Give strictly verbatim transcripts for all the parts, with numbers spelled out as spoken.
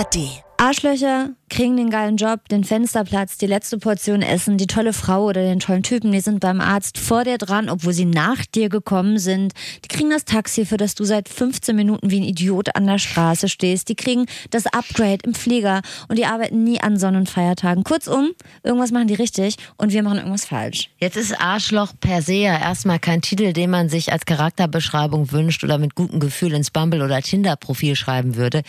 A R D. Arschlöcher kriegen den geilen Job, den Fensterplatz, die letzte Portion Essen, die tolle Frau oder den tollen Typen, die sind beim Arzt vor dir dran, obwohl sie nach dir gekommen sind. Die kriegen das Taxi, für das du seit fünfzehn Minuten wie ein Idiot an der Straße stehst. Die kriegen das Upgrade im Flieger und die arbeiten nie an Sonn- und Feiertagen. Kurzum, irgendwas machen die richtig und wir machen irgendwas falsch. Jetzt ist Arschloch per se ja erstmal kein Titel, den man sich als Charakterbeschreibung wünscht oder mit gutem Gefühl ins Bumble- oder Tinder-Profil schreiben würde.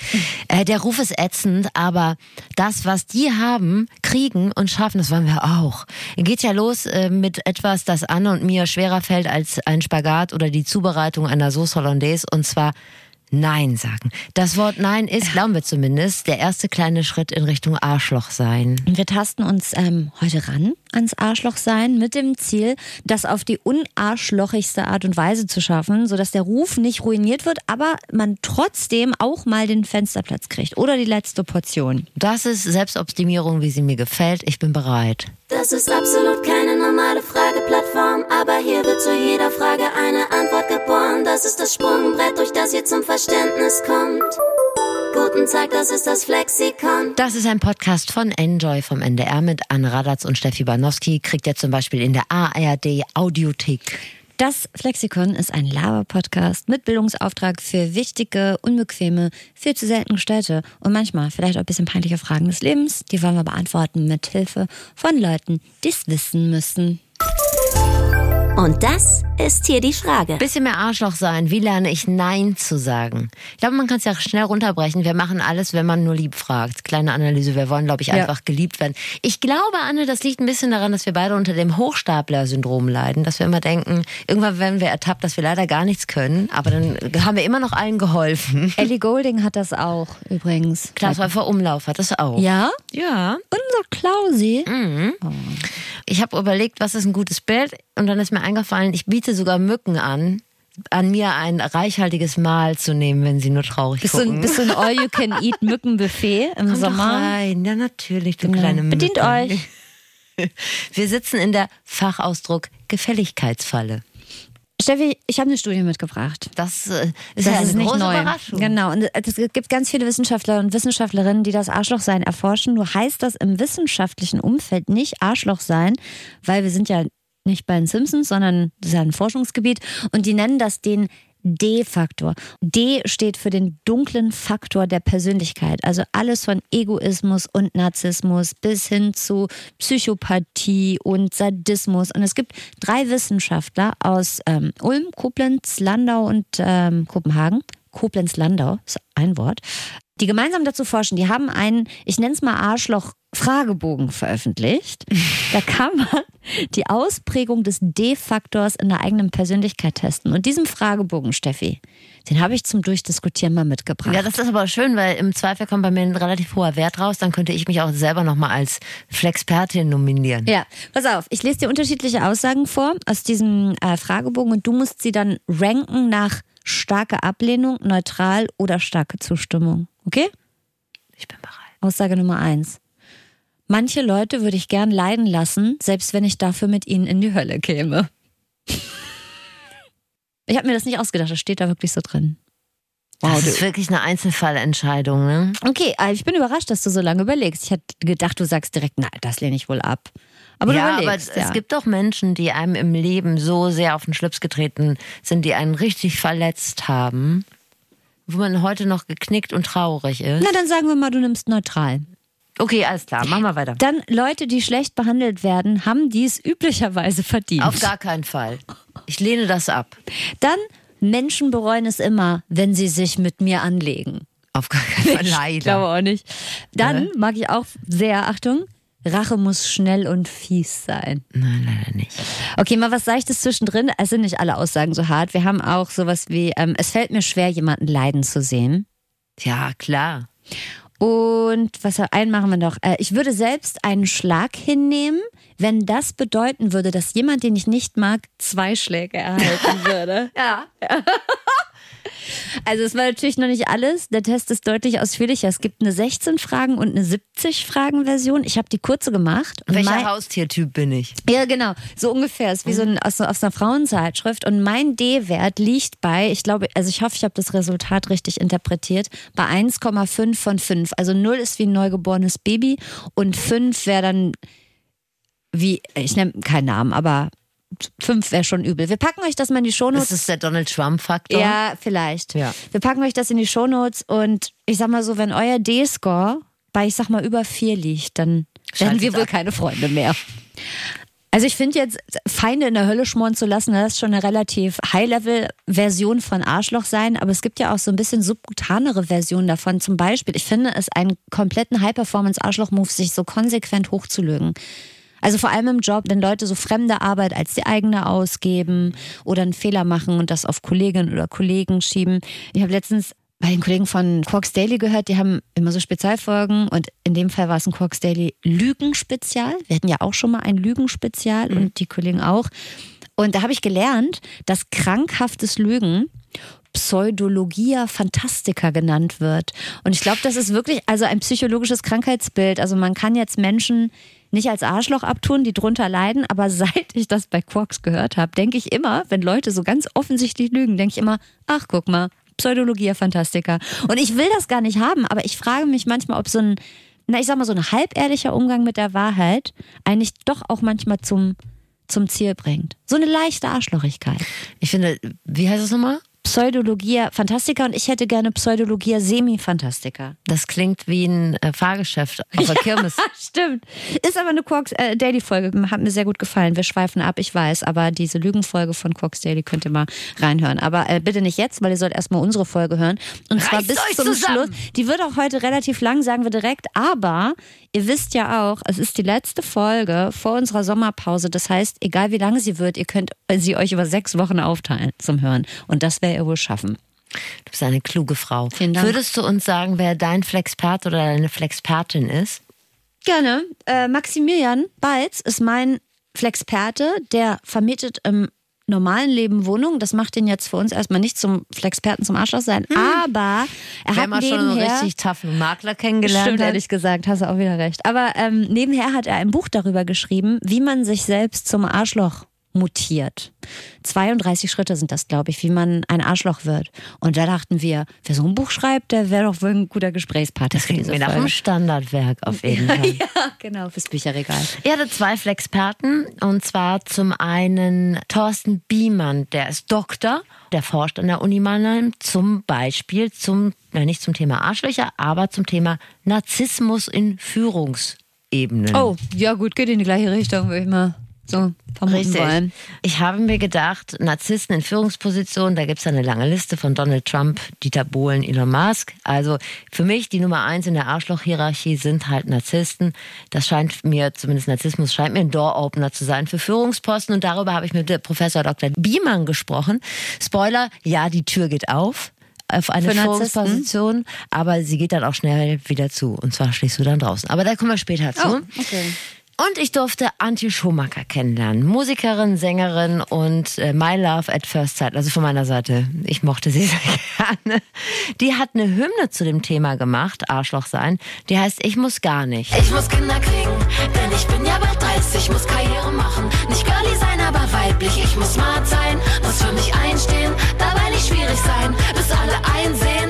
Äh, der Ruf ist ätzend, aber das, was die haben, kriegen und schaffen, das wollen wir auch. Geht ja los äh, mit etwas, das Anne und mir schwerer fällt als ein Spagat oder die Zubereitung einer Sauce Hollandaise, und zwar Nein sagen. Das Wort Nein ist, glauben wir zumindest, der erste kleine Schritt in Richtung Arschloch sein. Wir tasten uns ähm, heute ran ans Arschloch sein mit dem Ziel, das auf die unarschlochigste Art und Weise zu schaffen, sodass der Ruf nicht ruiniert wird, aber man trotzdem auch mal den Fensterplatz kriegt oder die letzte Portion. Das ist Selbstoptimierung, wie sie mir gefällt. Ich bin bereit. Das ist absolut keine normale Frageplattform, aber hier wird zu jeder Frage eine Antwort geboren. Das ist das Sprungbrett, durch das ihr zum Verständnis kommt. Guten Tag, das ist das Flexikon. Das ist ein Podcast von Enjoy vom N D R mit Anne Radatz und Steffi Banowski. Kriegt ihr zum Beispiel in der A R D Audiothek. Das Flexikon ist ein Laber-Podcast mit Bildungsauftrag für wichtige, unbequeme, viel zu selten gestellte und manchmal vielleicht auch ein bisschen peinliche Fragen des Lebens. Die wollen wir beantworten mit Hilfe von Leuten, die es wissen müssen. Und das ist hier die Frage. Bisschen mehr Arschloch sein. Wie lerne ich Nein zu sagen? Ich glaube, man kann es ja schnell runterbrechen. Wir machen alles, wenn man nur lieb fragt. Kleine Analyse. Wir wollen, glaube ich, ja. einfach geliebt werden. Ich glaube, Anne, das liegt ein bisschen daran, dass wir beide unter dem Hochstapler-Syndrom leiden. Dass wir immer denken, irgendwann werden wir ertappt, dass wir leider gar nichts können. Aber dann haben wir immer noch allen geholfen. Ellie Goulding hat das auch, übrigens. Klaus Häufer Umlauf hat das auch. Ja? Ja. Unser Klausi. Mhm. Oh. Ich habe überlegt, was ist ein gutes Bild? Und dann ist mir eingefallen, ich biete sogar Mücken an, an mir ein reichhaltiges Mahl zu nehmen, wenn sie nur traurig bist gucken. Bist du ein All-You-Can-Eat-Mücken-Buffet im Kommt Sommer? Nein, ja natürlich, du genau. kleine Mücken. Bedient euch. Wir sitzen in der Fachausdruck Gefälligkeitsfalle. Steffi, ich habe eine Studie mitgebracht. Das äh, ist das ja ist eine große neu. Überraschung. Genau, und es gibt ganz viele Wissenschaftler und Wissenschaftlerinnen, die das Arschlochsein erforschen. Nur heißt das im wissenschaftlichen Umfeld nicht Arschlochsein, weil wir sind ja nicht bei den Simpsons, sondern das ist ja ein Forschungsgebiet. Und die nennen das den D-Faktor. D steht für den dunklen Faktor der Persönlichkeit. Also alles von Egoismus und Narzissmus bis hin zu Psychopathie und Sadismus. Und es gibt drei Wissenschaftler aus ähm, Ulm, Koblenz, Landau und ähm, Kopenhagen. Koblenz-Landau ist ein Wort. Die gemeinsam dazu forschen, die haben einen, ich nenne es mal Arschloch-Fragebogen veröffentlicht. Da kann man die Ausprägung des D-Faktors in der eigenen Persönlichkeit testen. Und diesen Fragebogen, Steffi, den habe ich zum Durchdiskutieren mal mitgebracht. Ja, das ist aber schön, weil im Zweifel kommt bei mir ein relativ hoher Wert raus. Dann könnte ich mich auch selber nochmal als Flexpertin nominieren. Ja, pass auf, ich lese dir unterschiedliche Aussagen vor aus diesem äh, Fragebogen und du musst sie dann ranken nach starke Ablehnung, neutral oder starke Zustimmung. Okay? Ich bin bereit. Aussage Nummer eins. Manche Leute würde ich gern leiden lassen, selbst wenn ich dafür mit ihnen in die Hölle käme. Ich habe mir das nicht ausgedacht, das steht da wirklich so drin. Wow, das ist wirklich eine Einzelfallentscheidung, ne? Okay, ich bin überrascht, dass du so lange überlegst. Ich hätte gedacht, du sagst direkt, na, das lehne ich wohl ab. Aber ja, aber es ja. gibt doch Menschen, die einem im Leben so sehr auf den Schlips getreten sind, die einen richtig verletzt haben, wo man heute noch geknickt und traurig ist. Na, dann sagen wir mal, du nimmst neutral. Okay, alles klar, machen wir weiter. Dann Leute, die schlecht behandelt werden, haben dies üblicherweise verdient. Auf gar keinen Fall. Ich lehne das ab. Dann Menschen bereuen es immer, wenn sie sich mit mir anlegen. Auf gar keinen Fall, leider. Ich glaube auch nicht. Dann äh? mag ich auch sehr, Achtung, Rache muss schnell und fies sein. Nein, leider nicht. Okay, mal was Seichtes zwischendrin. Es sind nicht alle Aussagen so hart. Wir haben auch sowas wie, ähm, es fällt mir schwer, jemanden leiden zu sehen. Ja, klar. Und was einen machen wir noch? Äh, ich würde selbst einen Schlag hinnehmen, wenn das bedeuten würde, dass jemand, den ich nicht mag, zwei Schläge erhalten würde. Ja. Ja. Also es war natürlich noch nicht alles. Der Test ist deutlich ausführlicher. Es gibt eine sechzehn Fragen und eine siebzig Fragen Version. Ich habe die kurze gemacht. Und welcher mein... Haustiertyp bin ich? Ja, genau. So ungefähr. Ist wie so ein, aus, aus einer Frauenzeitschrift. Und mein D-Wert liegt bei, ich glaube, also ich hoffe, ich habe das Resultat richtig interpretiert, bei eins Komma fünf von fünf. Also null ist wie ein neugeborenes Baby und fünf wäre dann wie, ich nenne keinen Namen, aber fünf wäre schon übel. Wir packen euch das mal in die Shownotes. Ist das der Donald Trump-Faktor? Ja, vielleicht. Ja. Wir packen euch das in die Shownotes und ich sag mal so, wenn euer D-Score bei, ich sag mal, über vier liegt, dann werden wir wohl keine Freunde mehr. Also ich finde jetzt, Feinde in der Hölle schmoren zu lassen, das ist schon eine relativ High-Level-Version von Arschloch sein, aber es gibt ja auch so ein bisschen subkutanere Versionen davon. Zum Beispiel, ich finde es einen kompletten High-Performance-Arschloch-Move, sich so konsequent hochzulügen. Also vor allem im Job, wenn Leute so fremde Arbeit als die eigene ausgeben oder einen Fehler machen und das auf Kolleginnen oder Kollegen schieben. Ich habe letztens bei den Kollegen von Quarks Daily gehört, die haben immer so Spezialfolgen und in dem Fall war es ein Quarks Daily Lügenspezial. Wir hatten ja auch schon mal ein Lügenspezial mhm. und die Kollegen auch. Und da habe ich gelernt, dass krankhaftes Lügen Pseudologia Fantastica genannt wird. Und ich glaube, das ist wirklich also ein psychologisches Krankheitsbild. Also man kann jetzt Menschen nicht als Arschloch abtun, die drunter leiden, aber seit ich das bei Quarks gehört habe, denke ich immer, wenn Leute so ganz offensichtlich lügen, denke ich immer, ach guck mal, Pseudologia Fantastica. Und ich will das gar nicht haben, aber ich frage mich manchmal, ob so ein, na ich sag mal so ein halbehrlicher Umgang mit der Wahrheit eigentlich doch auch manchmal zum, zum Ziel bringt. So eine leichte Arschlochigkeit. Ich finde, wie heißt das nochmal? Pseudologia Fantastica und ich hätte gerne Pseudologia Semi-Fantastica. Das klingt wie ein äh, Fahrgeschäft auf der ja, Kirmes. Stimmt. Ist aber eine Quarks äh, Daily-Folge. Hat mir sehr gut gefallen. Wir schweifen ab, ich weiß. Aber diese Lügenfolge von Quarks Daily könnt ihr mal reinhören. Aber äh, bitte nicht jetzt, weil ihr sollt erstmal unsere Folge hören. Und zwar Reißt bis euch zum zusammen. Schluss. Die wird auch heute relativ lang, sagen wir direkt. Aber ihr wisst ja auch, es ist die letzte Folge vor unserer Sommerpause. Das heißt, egal wie lange sie wird, ihr könnt sie euch über sechs Wochen aufteilen zum Hören. Und das wäre ihr wohl schaffen. Du bist eine kluge Frau. Vielen Dank. Würdest du uns sagen, wer dein Flexpert oder deine Flexpertin ist? Gerne. Äh, Maximilian Beitz ist mein Flexperte, der vermietet im normalen Leben Wohnung. Das macht ihn jetzt für uns erstmal nicht zum Flexperten zum Arschloch sein, hm. aber er Wenn hat man schon einen richtig taffen Makler kennengelernt. Stimmt, ehrlich gesagt, hast du auch wieder recht. Aber ähm, nebenher hat er ein Buch darüber geschrieben, wie man sich selbst zum Arschloch mutiert. zweiunddreißig Schritte sind das, glaube ich, wie man ein Arschloch wird. Und da dachten wir, wer so ein Buch schreibt, der wäre doch wohl ein guter Gesprächspartner. Das klingt mir nach einem Standardwerk auf jeden Fall. Ja, genau, fürs Bücherregal. Ich hatte zwei Flexperten und zwar zum einen Thorsten Biemann, der ist Doktor, der forscht an der Uni Mannheim zum Beispiel zum, na nicht zum Thema Arschlöcher, aber zum Thema Narzissmus in Führungsebenen. Oh, ja gut, geht in die gleiche Richtung, würde ich mal so vermuten wollen. Ich habe mir gedacht, Narzissten in Führungspositionen, da gibt es eine lange Liste von Donald Trump, Dieter Bohlen, Elon Musk. Also für mich die Nummer eins in der Arschloch-Hierarchie sind halt Narzissten. Das scheint mir, zumindest Narzissmus, scheint mir ein Door-Opener zu sein für Führungsposten. Und darüber habe ich mit Professor Doktor Biemann gesprochen. Spoiler, ja, die Tür geht auf. auf eine Führungsposition, aber sie geht dann auch schnell wieder zu. Und zwar stehst du dann draußen. Aber da kommen wir später zu. Oh, okay. Und ich durfte Antje Schomaker kennenlernen. Musikerin, Sängerin und äh, My Love at First Sight. Also von meiner Seite, ich mochte sie sehr gerne. Die hat eine Hymne zu dem Thema gemacht, Arschloch sein. Die heißt Ich muss gar nicht. Ich muss Kinder kriegen, denn ich bin ja bald dreißig. Ich muss Karriere machen, nicht girly sein, aber weiblich. Ich muss smart sein, muss für mich einstehen, dabei nicht schwierig sein, bis alle einsehen.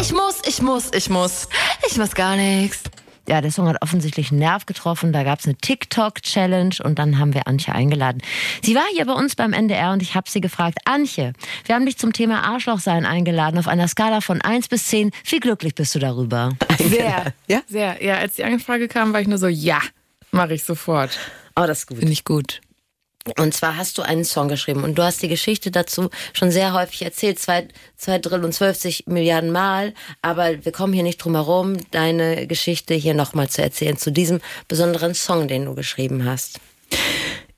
Ich muss, ich muss, ich muss, ich muss gar nichts. Ja, der Song hat offensichtlich einen Nerv getroffen. Da gab es eine TikTok-Challenge und dann haben wir Antje eingeladen. Sie war hier bei uns beim N D R und ich habe sie gefragt, Antje, wir haben dich zum Thema Arschlochsein eingeladen auf einer Skala von eins bis zehn. Wie glücklich bist du darüber? Sehr, ja? Sehr. Ja, als die Anfrage kam, war ich nur so, ja, mache ich sofort. Oh, das ist gut. Finde ich gut. Und zwar hast du einen Song geschrieben und du hast die Geschichte dazu schon sehr häufig erzählt, zwei, zwei Drill und zwölfzig Milliarden Mal, aber wir kommen hier nicht drum herum, deine Geschichte hier nochmal zu erzählen, zu diesem besonderen Song, den du geschrieben hast.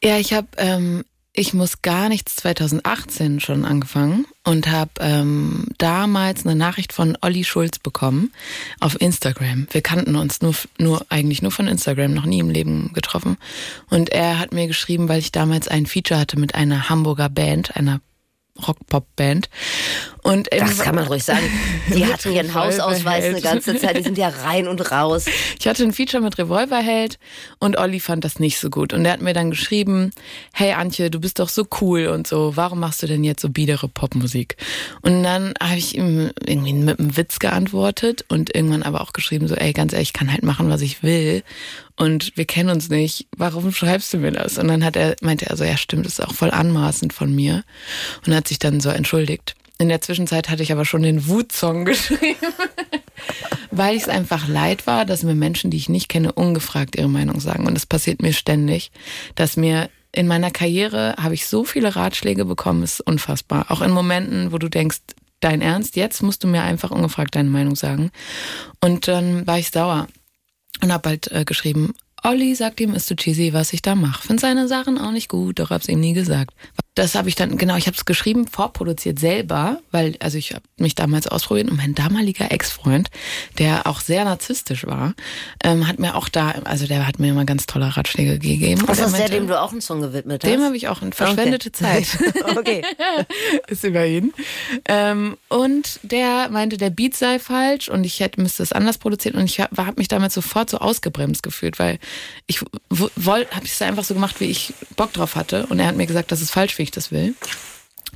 Ja, ich habe, ähm, ich muss gar nichts zweitausendachtzehn schon angefangen und habe ähm, damals eine Nachricht von Olli Schulz bekommen auf Instagram. Wir kannten uns nur, nur eigentlich nur von Instagram, noch nie im Leben getroffen. Und er hat mir geschrieben, weil ich damals ein Feature hatte mit einer Hamburger Band, einer Rock-Pop-Band. Und das kann man ruhig sagen. Die hatten ihren Hausausweis eine ganze Zeit. Die sind ja rein und raus. Ich hatte ein Feature mit Revolverheld und Olli fand das nicht so gut. Und der hat mir dann geschrieben, hey Antje, du bist doch so cool und so. Warum machst du denn jetzt so biedere Popmusik? Und dann habe ich ihm irgendwie mit einem Witz geantwortet und irgendwann aber auch geschrieben so, ey, ganz ehrlich, ich kann halt machen, was ich will. Und wir kennen uns nicht, warum schreibst du mir das? Und dann hat er, meinte er so, ja stimmt, das ist auch voll anmaßend von mir. Und hat sich dann so entschuldigt. In der Zwischenzeit hatte ich aber schon den Wut-Song geschrieben, weil ich es einfach leid war, dass mir Menschen, die ich nicht kenne, ungefragt ihre Meinung sagen. Und das passiert mir ständig, dass mir in meiner Karriere habe ich so viele Ratschläge bekommen, ist unfassbar. Auch in Momenten, wo du denkst, dein Ernst, jetzt musst du mir einfach ungefragt deine Meinung sagen. Und dann war ich sauer. Und hab halt äh, geschrieben, Olli sagt ihm, ist zu cheesy, was ich da mache. Find seine Sachen auch nicht gut, doch hab's ihm nie gesagt. Das habe ich dann, genau, ich hab's geschrieben, vorproduziert selber, weil, also ich hab mich damals ausprobiert und mein damaliger Ex-Freund, der auch sehr narzisstisch war, ähm, hat mir auch da, also der hat mir immer ganz tolle Ratschläge gegeben. Das ist der, dem du auch einen Song gewidmet hast? Dem habe ich auch eine verschwendete okay. Zeit. Okay. Ist immerhin. Ähm, und der meinte, der Beat sei falsch und ich hätte, müsste das anders produzieren und ich habe hab mich damals sofort so ausgebremst gefühlt, weil ich wollte, habe ich es einfach so gemacht, wie ich Bock drauf hatte und er hat mir gesagt, das ist falsch, wie ich das will.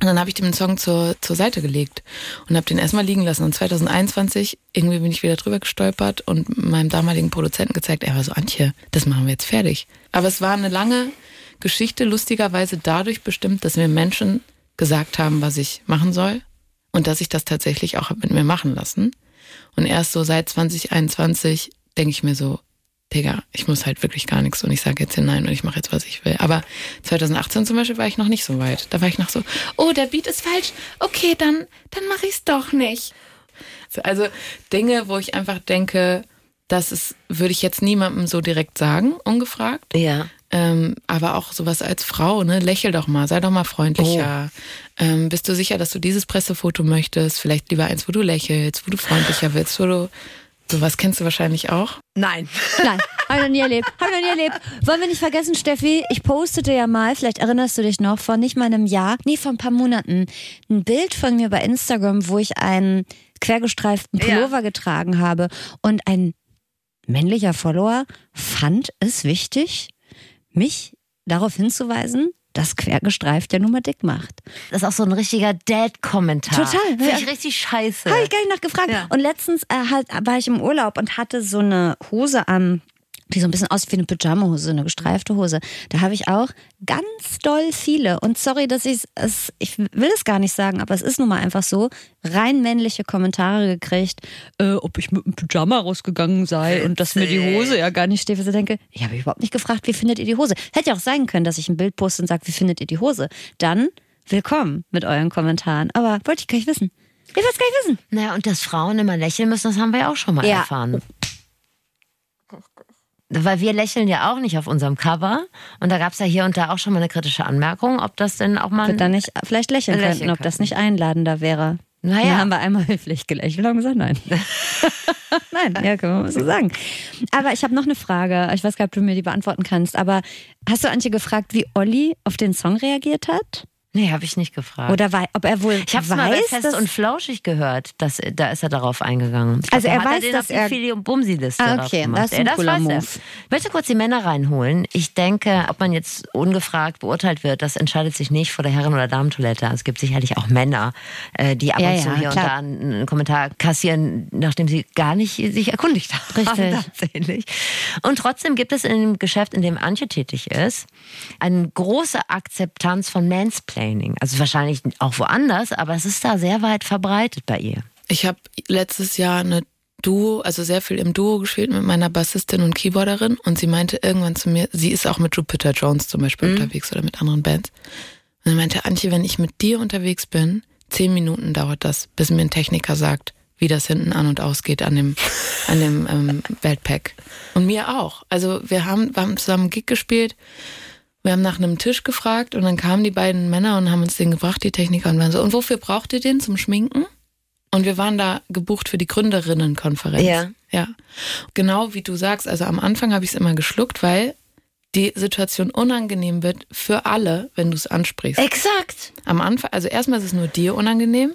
Und dann habe ich den Song zur, zur Seite gelegt und habe den erstmal liegen lassen. Und zwanzig einundzwanzig, irgendwie bin ich wieder drüber gestolpert und meinem damaligen Produzenten gezeigt, er war so, Antje, das machen wir jetzt fertig. Aber es war eine lange Geschichte, lustigerweise dadurch bestimmt, dass mir Menschen gesagt haben, was ich machen soll und dass ich das tatsächlich auch mit mir machen lassen. Und erst so seit zwanzig einundzwanzig denke ich mir so, Digga, ich muss halt wirklich gar nichts und ich sage jetzt hier nein und ich mache jetzt, was ich will. Aber zwanzig achtzehn zum Beispiel war ich noch nicht so weit. Da war ich noch so, oh, der Beat ist falsch, okay, dann, dann mache ich es doch nicht. Also Dinge, wo ich einfach denke, das ist, würde ich jetzt niemandem so direkt sagen, ungefragt. Ja. Ähm, aber auch sowas als Frau, ne, lächel doch mal, sei doch mal freundlicher. Oh. Ähm, bist du sicher, dass du dieses Pressefoto möchtest? Vielleicht lieber eins, wo du lächelst, wo du freundlicher willst, wo du... Sowas kennst du wahrscheinlich auch? Nein. Nein, habe ich noch nie erlebt. Habe ich noch nie erlebt. Wollen wir nicht vergessen, Steffi, ich postete ja mal, vielleicht erinnerst du dich noch, vor nicht mal einem Jahr, nee, vor ein paar Monaten, ein Bild von mir bei Instagram, wo ich einen quergestreiften Pullover ja. getragen habe. Und ein männlicher Follower fand es wichtig, mich darauf hinzuweisen, dass quergestreift ja nun mal dick macht. Das ist auch so ein richtiger Dad-Kommentar. Total. Finde ja. ich richtig scheiße. Habe ich gar nicht nachgefragt. Ja. Und letztens äh, halt, war ich im Urlaub und hatte so eine Hose an, die so ein bisschen aussieht wie eine Pyjama-Hose, eine gestreifte Hose. Da habe ich auch ganz doll viele, und sorry, dass ich es, ich will es gar nicht sagen, aber es ist nun mal einfach so, rein männliche Kommentare gekriegt, äh, ob ich mit einem Pyjama rausgegangen sei und dass mir die Hose ja gar nicht steht. Ich denke, ich habe überhaupt nicht gefragt, wie findet ihr die Hose? Hätte ja auch sein können, dass ich ein Bild poste und sage, wie findet ihr die Hose? Dann willkommen mit euren Kommentaren. Aber wollte ich gar nicht wissen. Ich will es gar nicht wissen. Naja, und dass Frauen immer lächeln müssen, das haben wir ja auch schon mal ja. erfahren. Weil wir lächeln ja auch nicht auf unserem Cover. Und da gab es ja hier und da auch schon mal eine kritische Anmerkung, ob das denn auch mal... Dann nicht, vielleicht lächeln, lächeln könnten, ob das nicht einladender wäre. Naja. Da haben wir einmal höflich gelächelt und haben gesagt, nein. Nein, ja, können wir mal so sagen. Aber ich habe noch eine Frage. Ich weiß gar nicht, ob du mir die beantworten kannst. Aber hast du Antje gefragt, wie Olli auf den Song reagiert hat? Nee, habe ich nicht gefragt. Oder wei- ob er wohl ich hab's weiß, mal bei Fest dass... und Flauschig gehört, dass, da ist er darauf eingegangen. Ich also glaub, er weiß, er dass er... Fili- und Bumsi-Liste ah, okay, das ist ein er, cooler das Move. Er. Ich möchte kurz die Männer reinholen. Ich denke, ob man jetzt ungefragt beurteilt wird, das entscheidet sich nicht vor der Herren- oder Damentoilette. Es gibt sicherlich auch Männer, die ab ja, und zu ja, hier klar. und da einen Kommentar kassieren, nachdem sie gar nicht sich erkundigt haben. Richtig. Tatsächlich. Und trotzdem gibt es in dem Geschäft, in dem Antje tätig ist, eine große Akzeptanz von Mansplaining. Also wahrscheinlich auch woanders, aber es ist da sehr weit verbreitet bei ihr. Ich habe letztes Jahr eine Duo, also sehr viel im Duo gespielt mit meiner Bassistin und Keyboarderin und sie meinte irgendwann zu mir, sie ist auch mit Jupiter Jones zum Beispiel mhm. unterwegs oder mit anderen Bands. Und sie meinte, Antje, wenn ich mit dir unterwegs bin, zehn Minuten dauert das, bis mir ein Techniker sagt, wie das hinten an und ausgeht an dem an dem ähm, Weltpack. Und mir auch. Also wir haben, wir haben zusammen einen Gig gespielt. Wir haben nach einem Tisch gefragt und dann kamen die beiden Männer und haben uns den gebracht, die Techniker, und waren so, und wofür braucht ihr den? Zum Schminken? Und wir waren da gebucht für die Gründerinnenkonferenz. Ja. Ja. Genau wie du sagst, also am Anfang habe ich es immer geschluckt, weil die Situation unangenehm wird für alle, wenn du es ansprichst. Exakt. Am Anfang, also erstmal ist es nur dir unangenehm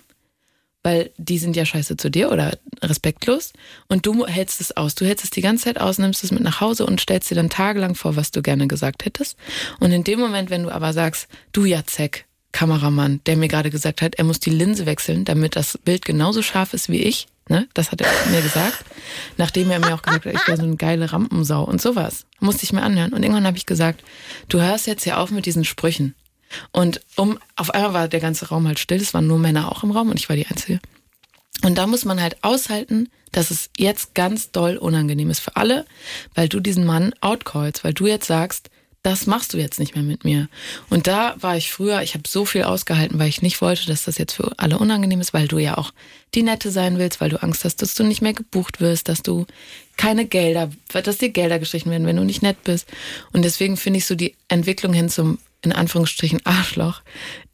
weil die sind ja scheiße zu dir oder respektlos und du hältst es aus. Du hältst es die ganze Zeit aus, nimmst es mit nach Hause und stellst dir dann tagelang vor, was du gerne gesagt hättest. Und in dem Moment, wenn du aber sagst, du Jacek, Kameramann, der mir gerade gesagt hat, er muss die Linse wechseln, damit das Bild genauso scharf ist wie ich, ne? Das hat er mir gesagt, nachdem er mir auch gesagt hat, ich wäre so eine geile Rampensau und sowas. Musste ich mir anhören. Und irgendwann habe ich gesagt, du hörst jetzt hier auf mit diesen Sprüchen. Und um auf einmal war der ganze Raum halt still, es waren nur Männer auch im Raum und ich war die Einzige. Und da muss man halt aushalten, dass es jetzt ganz doll unangenehm ist für alle, weil du diesen Mann outcallst, weil du jetzt sagst, das machst du jetzt nicht mehr mit mir. Und da war ich früher, ich habe so viel ausgehalten, weil ich nicht wollte, dass das jetzt für alle unangenehm ist, weil du ja auch die Nette sein willst, weil du Angst hast, dass du nicht mehr gebucht wirst, dass du keine Gelder, dass dir Gelder gestrichen werden, wenn du nicht nett bist. Und deswegen finde ich so die Entwicklung hin zum, in Anführungsstrichen, Arschloch,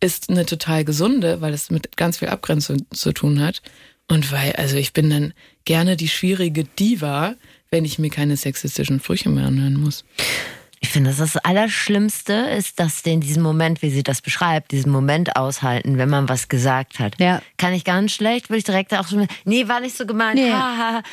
ist eine total gesunde, weil es mit ganz viel Abgrenzung zu tun hat. Und weil, also ich bin dann gerne die schwierige Diva, wenn ich mir keine sexistischen Sprüche mehr anhören muss. Ich finde, das, das Allerschlimmste ist, dass in diesem Moment, wie sie das beschreibt, diesen Moment aushalten, wenn man was gesagt hat. Ja. Kann ich ganz schlecht, würde ich direkt auch schon, nee, war nicht so gemeint. Nee.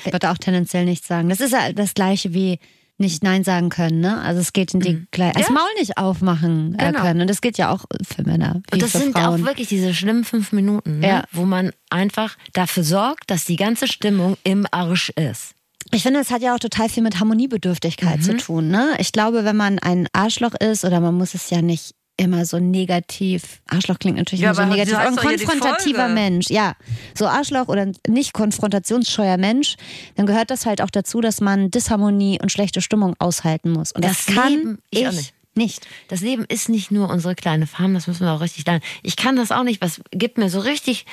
Ich würde auch tendenziell nichts sagen. Das ist ja das Gleiche wie nicht Nein sagen können, ne? Also es geht in die mhm. gleiche, das ja. Maul nicht aufmachen genau. können. Und das geht ja auch für Männer. Und das sind Frauen. Auch wirklich diese schlimmen fünf Minuten, ne? Ja. Wo man einfach dafür sorgt, dass die ganze Stimmung im Arsch ist. Ich finde, es hat ja auch total viel mit Harmoniebedürftigkeit mhm. zu tun, ne? Ich glaube, wenn man ein Arschloch ist, oder man muss es ja nicht immer so negativ, Arschloch klingt natürlich ja, immer so negativ, aber ein konfrontativer Mensch, ja, so Arschloch oder nicht konfrontationsscheuer Mensch, dann gehört das halt auch dazu, dass man Disharmonie und schlechte Stimmung aushalten muss. Und das, das kann ich, ich auch nicht. Nicht. Das Leben ist nicht nur unsere kleine Farm, das müssen wir auch richtig lernen. Ich kann das auch nicht, was gibt mir so richtig,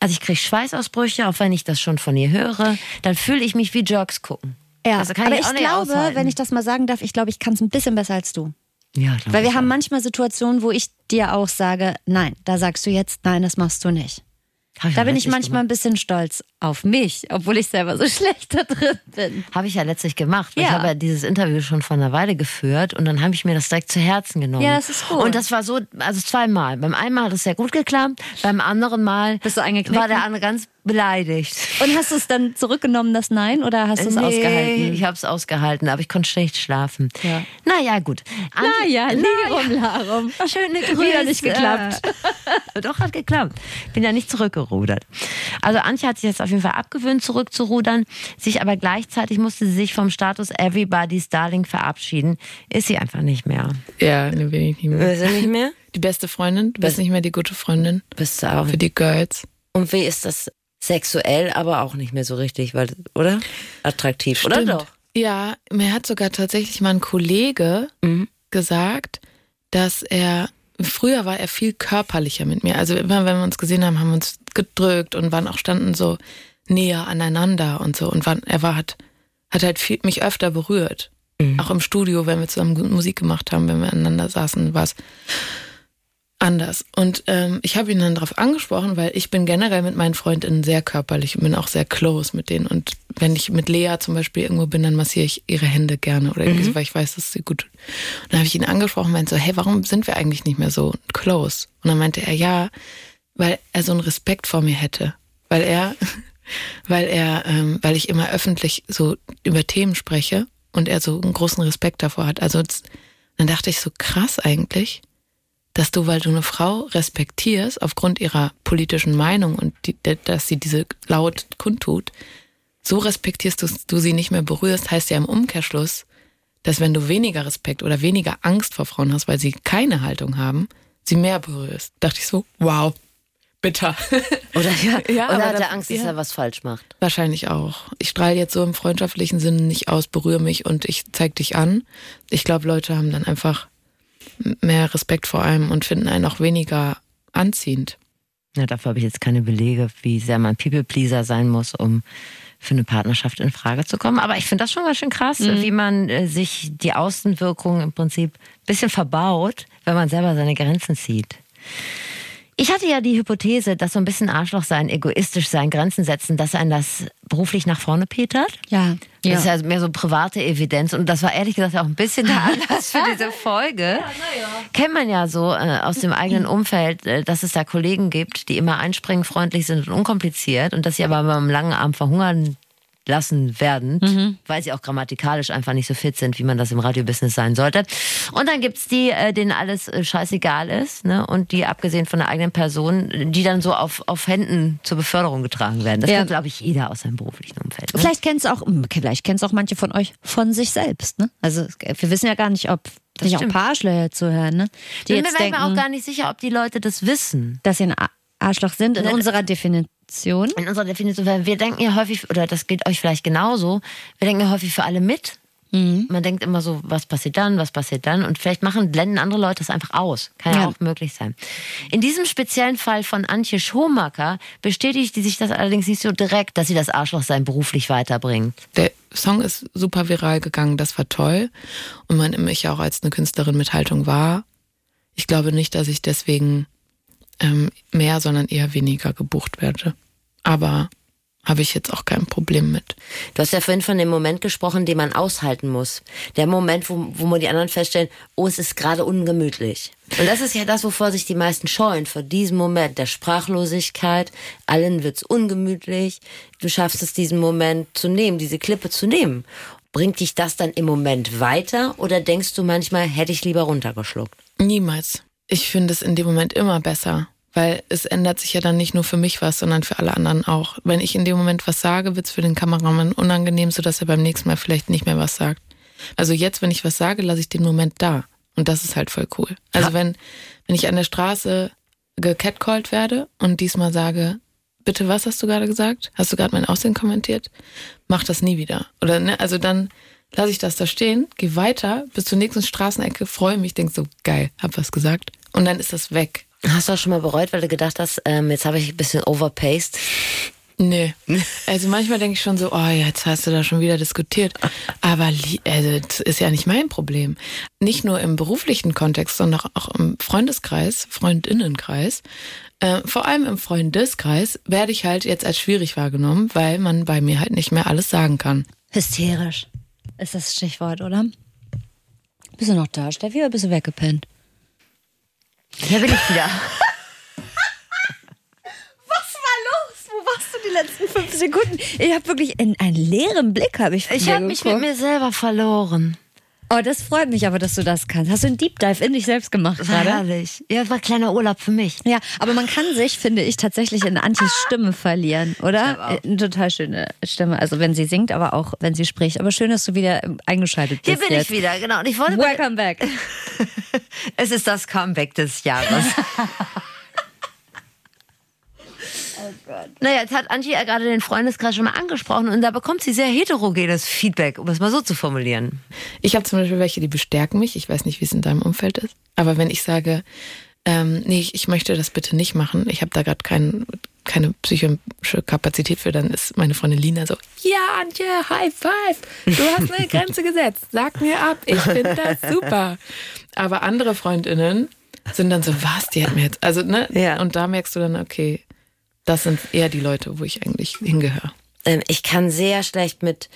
also ich kriege Schweißausbrüche, auch wenn ich das schon von ihr höre, dann fühle ich mich wie Jerks gucken. Ja, also kann aber ich, auch ich nicht glaube, aushalten. Wenn ich das mal sagen darf, ich glaube, ich kann es ein bisschen besser als du. Ja, weil wir haben auch. Manchmal Situationen, wo ich dir auch sage, nein, da sagst du jetzt, nein, das machst du nicht. Da bin ich manchmal gemacht. Ein bisschen stolz auf mich, obwohl ich selber so schlecht da drin bin. Habe ich ja letztlich gemacht. Ja. Ich habe ja dieses Interview schon vor einer Weile geführt und dann habe ich mir das direkt zu Herzen genommen. Ja, das ist gut. Und das war so, also zweimal. Beim einen Mal hat es sehr gut geklappt, beim anderen Mal bist du eingeknickt? War der andere ganz beleidigt. Und hast du es dann zurückgenommen, das Nein, oder hast du es nee, ausgehalten? Ich habe es ausgehalten, aber ich konnte schlecht schlafen. Ja. Naja, gut. Antje, naja, liege na rum, ja. Larum. Schöne Grüße. Wieder nicht geklappt. Doch, hat geklappt. Bin ja nicht zurückgerudert. Also Antje hat sich jetzt auf jeden Fall abgewöhnt, zurückzurudern, sich aber gleichzeitig musste sie sich vom Status Everybody's Darling verabschieden. Ist sie einfach nicht mehr. Ja, ne, bin ich nicht mehr. Bist du nicht mehr? Die beste Freundin, du bist nicht mehr die gute Freundin. Bist du auch. Für die Girls. Und wie ist das? Sexuell, aber auch nicht mehr so richtig, weil, oder? Attraktiv, stimmt. Oder doch? Ja, mir hat sogar tatsächlich mal ein Kollege mhm. gesagt, dass er, früher war er viel körperlicher mit mir. Also immer, wenn wir uns gesehen haben, haben wir uns gedrückt und waren auch standen so näher aneinander und so. Und waren, er war, hat, hat halt viel, mich öfter berührt. Mhm. Auch im Studio, wenn wir zusammen Musik gemacht haben, wenn wir aneinander saßen, war es anders. Und ähm, ich habe ihn dann darauf angesprochen, weil ich bin generell mit meinen Freundinnen sehr körperlich und bin auch sehr close mit denen. Und wenn ich mit Lea zum Beispiel irgendwo bin, dann massiere ich ihre Hände gerne oder irgendwie, mhm. weil ich weiß, dass sie gut tut. Und dann habe ich ihn angesprochen und meinte so, hey, warum sind wir eigentlich nicht mehr so close? Und dann meinte er, ja, weil er so einen Respekt vor mir hätte. Weil er, weil er, ähm, weil ich immer öffentlich so über Themen spreche und er so einen großen Respekt davor hat. Also dann dachte ich so, krass eigentlich, dass du, weil du eine Frau respektierst, aufgrund ihrer politischen Meinung und die, dass sie diese laut kundtut, so respektierst du, du sie nicht mehr berührst, heißt ja im Umkehrschluss, dass wenn du weniger Respekt oder weniger Angst vor Frauen hast, weil sie keine Haltung haben, sie mehr berührst. Dachte ich so, wow, bitter. Oder, ja, ja, oder hat er Angst, dass ja. er was falsch macht? Wahrscheinlich auch. Ich strahle jetzt so im freundschaftlichen Sinne nicht aus, berühre mich und ich zeig dich an. Ich glaube, Leute haben dann einfach mehr Respekt vor allem und finden einen auch weniger anziehend. Ja, dafür habe ich jetzt keine Belege, wie sehr man People-Pleaser sein muss, um für eine Partnerschaft in Frage zu kommen. Aber ich finde das schon ganz schön krass, mhm. wie man äh, sich die Außenwirkung im Prinzip ein bisschen verbaut, wenn man selber seine Grenzen zieht. Ich hatte ja die Hypothese, dass so ein bisschen Arschloch sein, egoistisch sein, Grenzen setzen, dass einen das beruflich nach vorne petert. Ja. Das ja. ist ja mehr so private Evidenz. Und das war ehrlich gesagt auch ein bisschen der Anlass für diese Folge. Ja, na ja. Kennt man ja so äh, aus dem eigenen Umfeld, äh, dass es da Kollegen gibt, die immer einspringen, freundlich sind und unkompliziert. Und dass sie aber beim langen Arm verhungern lassen werden, mhm. weil sie auch grammatikalisch einfach nicht so fit sind, wie man das im Radiobusiness sein sollte. Und dann gibt's die, denen alles scheißegal ist, ne? Und die, abgesehen von der eigenen Person, die dann so auf, auf Händen zur Beförderung getragen werden. Das ja. kennt, glaube ich, jeder aus seinem beruflichen Umfeld. Ne? Vielleicht kennt's auch, vielleicht kennt's auch manche von euch von sich selbst, ne? Also wir wissen ja gar nicht, ob das nicht auch ein paar Arschlöcher zuhören, ne? Die Bin jetzt mir denken, auch gar nicht sicher, ob die Leute das wissen, dass sie ein Arschloch sind in ne, unserer Definition. In unserer Definition, weil wir denken ja häufig, oder das geht euch vielleicht genauso, wir denken ja häufig für alle mit. Mhm. Man denkt immer so, was passiert dann, was passiert dann? Und vielleicht machen, blenden andere Leute das einfach aus. Kann ja, ja auch möglich sein. In diesem speziellen Fall von Antje Schomaker bestätigt die sich das allerdings nicht so direkt, dass sie das Arschlochsein beruflich weiterbringt. Der Song ist super viral gegangen, das war toll. Und man nimmt mich auch als eine Künstlerin mit Haltung wahr. Ich glaube nicht, dass ich deswegen mehr, sondern eher weniger gebucht werde. Aber habe ich jetzt auch kein Problem mit. Du hast ja vorhin von dem Moment gesprochen, den man aushalten muss. Der Moment, wo, wo man die anderen feststellen, oh, es ist gerade ungemütlich. Und das ist ja das, wovor sich die meisten scheuen, vor diesem Moment der Sprachlosigkeit. Allen wird's ungemütlich. Du schaffst es, diesen Moment zu nehmen, diese Klippe zu nehmen. Bringt dich das dann im Moment weiter oder denkst du manchmal, hätte ich lieber runtergeschluckt? Niemals. Ich finde es in dem Moment immer besser, weil es ändert sich ja dann nicht nur für mich was, sondern für alle anderen auch. Wenn ich in dem Moment was sage, wird es für den Kameramann unangenehm, sodass er beim nächsten Mal vielleicht nicht mehr was sagt. Also jetzt, wenn ich was sage, lasse ich den Moment da. Und das ist halt voll cool. Also ja. wenn, wenn ich an der Straße gecatcalled werde und diesmal sage, bitte, was hast du gerade gesagt? Hast du gerade mein Aussehen kommentiert? Mach das nie wieder. Oder ne, also dann lasse ich das da stehen, gehe weiter bis zur nächsten Straßenecke, freue mich, denke so, geil, hab was gesagt. Und dann ist das weg. Hast du auch schon mal bereut, weil du gedacht hast, ähm, jetzt habe ich ein bisschen overpaced? Nee. Also manchmal denke ich schon so, oh, jetzt hast du da schon wieder diskutiert. Aber also, das ist ja nicht mein Problem. Nicht nur im beruflichen Kontext, sondern auch im Freundeskreis, Freundinnenkreis. Äh, vor allem im Freundeskreis werde ich halt jetzt als schwierig wahrgenommen, weil man bei mir halt nicht mehr alles sagen kann. Hysterisch ist das Stichwort, oder? Bist du noch da, Steffi, oder bist du weggepennt? Ja, bin ich wieder. Was war los? Wo warst du die letzten fünf Sekunden? Ich habe wirklich in einen leeren Blick habe ich. Ich habe mich mit mir selber verloren. Oh, das freut mich aber, dass du das kannst. Hast du einen Deep Dive in dich selbst gemacht gerade? Herrlich. Ja, das war ein kleiner Urlaub für mich. Ja, aber man kann sich, finde ich, tatsächlich in Antjes Stimme verlieren, oder? Eine total schöne Stimme. Also wenn sie singt, aber auch wenn sie spricht. Aber schön, dass du wieder eingeschaltet bist. Hier bin jetzt. Ich wieder, genau. Und ich wollte Welcome back. Es ist das Comeback des Jahres. Oh Gott. Naja, jetzt hat Antje ja gerade den Freundeskreis schon mal angesprochen und da bekommt sie sehr heterogenes Feedback, um es mal so zu formulieren. Ich habe zum Beispiel welche, die bestärken mich. Ich weiß nicht, wie es in deinem Umfeld ist. Aber wenn ich sage, ähm, nee, ich möchte das bitte nicht machen, ich habe da gerade kein, keine psychische Kapazität für, dann ist meine Freundin Lina so, ja Antje, High Five, du hast eine Grenze gesetzt, sag mir ab, ich finde das super. Aber andere Freundinnen sind dann so, was, die hat mir jetzt, also ne, ja. Und da merkst du dann, okay, das sind eher die Leute, wo ich eigentlich hingehöre. Ich kann sehr schlecht mit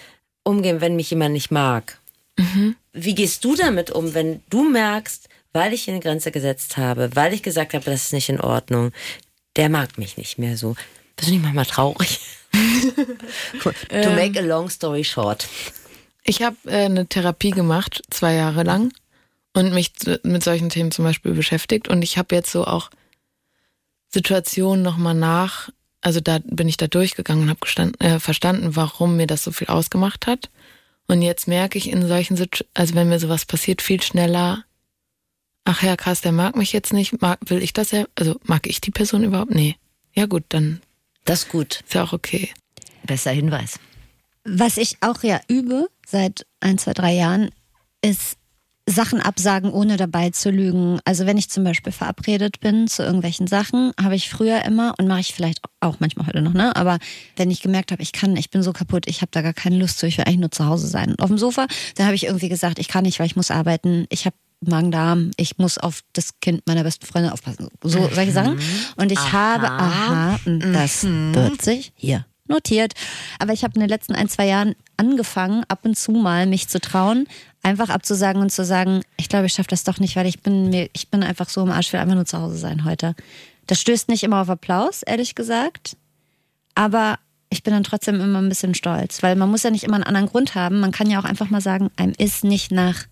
umgehen, wenn mich jemand nicht mag. Mhm. Wie gehst du damit um, wenn du merkst, weil ich eine Grenze gesetzt habe, weil ich gesagt habe, das ist nicht in Ordnung, der mag mich nicht mehr so. Bist du nicht manchmal traurig? To make a long story short. Ich habe eine Therapie gemacht, zwei Jahre lang, und mich mit solchen Themen zum Beispiel beschäftigt. Und ich habe jetzt so auch Situation nochmal nach, also da bin ich da durchgegangen und habe äh, verstanden, warum mir das so viel ausgemacht hat. Und jetzt merke ich in solchen Situationen, also wenn mir sowas passiert, viel schneller, ach ja, krass, der mag mich jetzt nicht, mag, will ich das ja, also mag ich die Person überhaupt? Nee. Ja gut, dann. Das ist gut. Ist ja auch okay. Besser Hinweis. Was ich auch ja übe seit ein, zwei, drei Jahren, ist Sachen absagen, ohne dabei zu lügen. Also wenn ich zum Beispiel verabredet bin zu irgendwelchen Sachen, habe ich früher immer, und mache ich vielleicht auch manchmal heute noch, ne? Aber wenn ich gemerkt habe, ich kann, ich bin so kaputt, ich habe da gar keine Lust zu, ich will eigentlich nur zu Hause sein. Und auf dem Sofa, dann habe ich irgendwie gesagt, ich kann nicht, weil ich muss arbeiten, ich habe Magen-Darm, ich muss auf das Kind meiner besten Freundin aufpassen. So, mhm. solche Sachen. Und ich aha. habe, aha, das mhm. wird sich hier notiert. Aber ich habe in den letzten ein, zwei Jahren angefangen, ab und zu mal mich zu trauen, einfach abzusagen und zu sagen, ich glaube, ich schaffe das doch nicht, weil ich bin mir, ich bin einfach so im Arsch, will einfach nur zu Hause sein heute. Das stößt nicht immer auf Applaus, ehrlich gesagt. Aber ich bin dann trotzdem immer ein bisschen stolz, weil man muss ja nicht immer einen anderen Grund haben. Man kann ja auch einfach mal sagen, einem ist nicht nach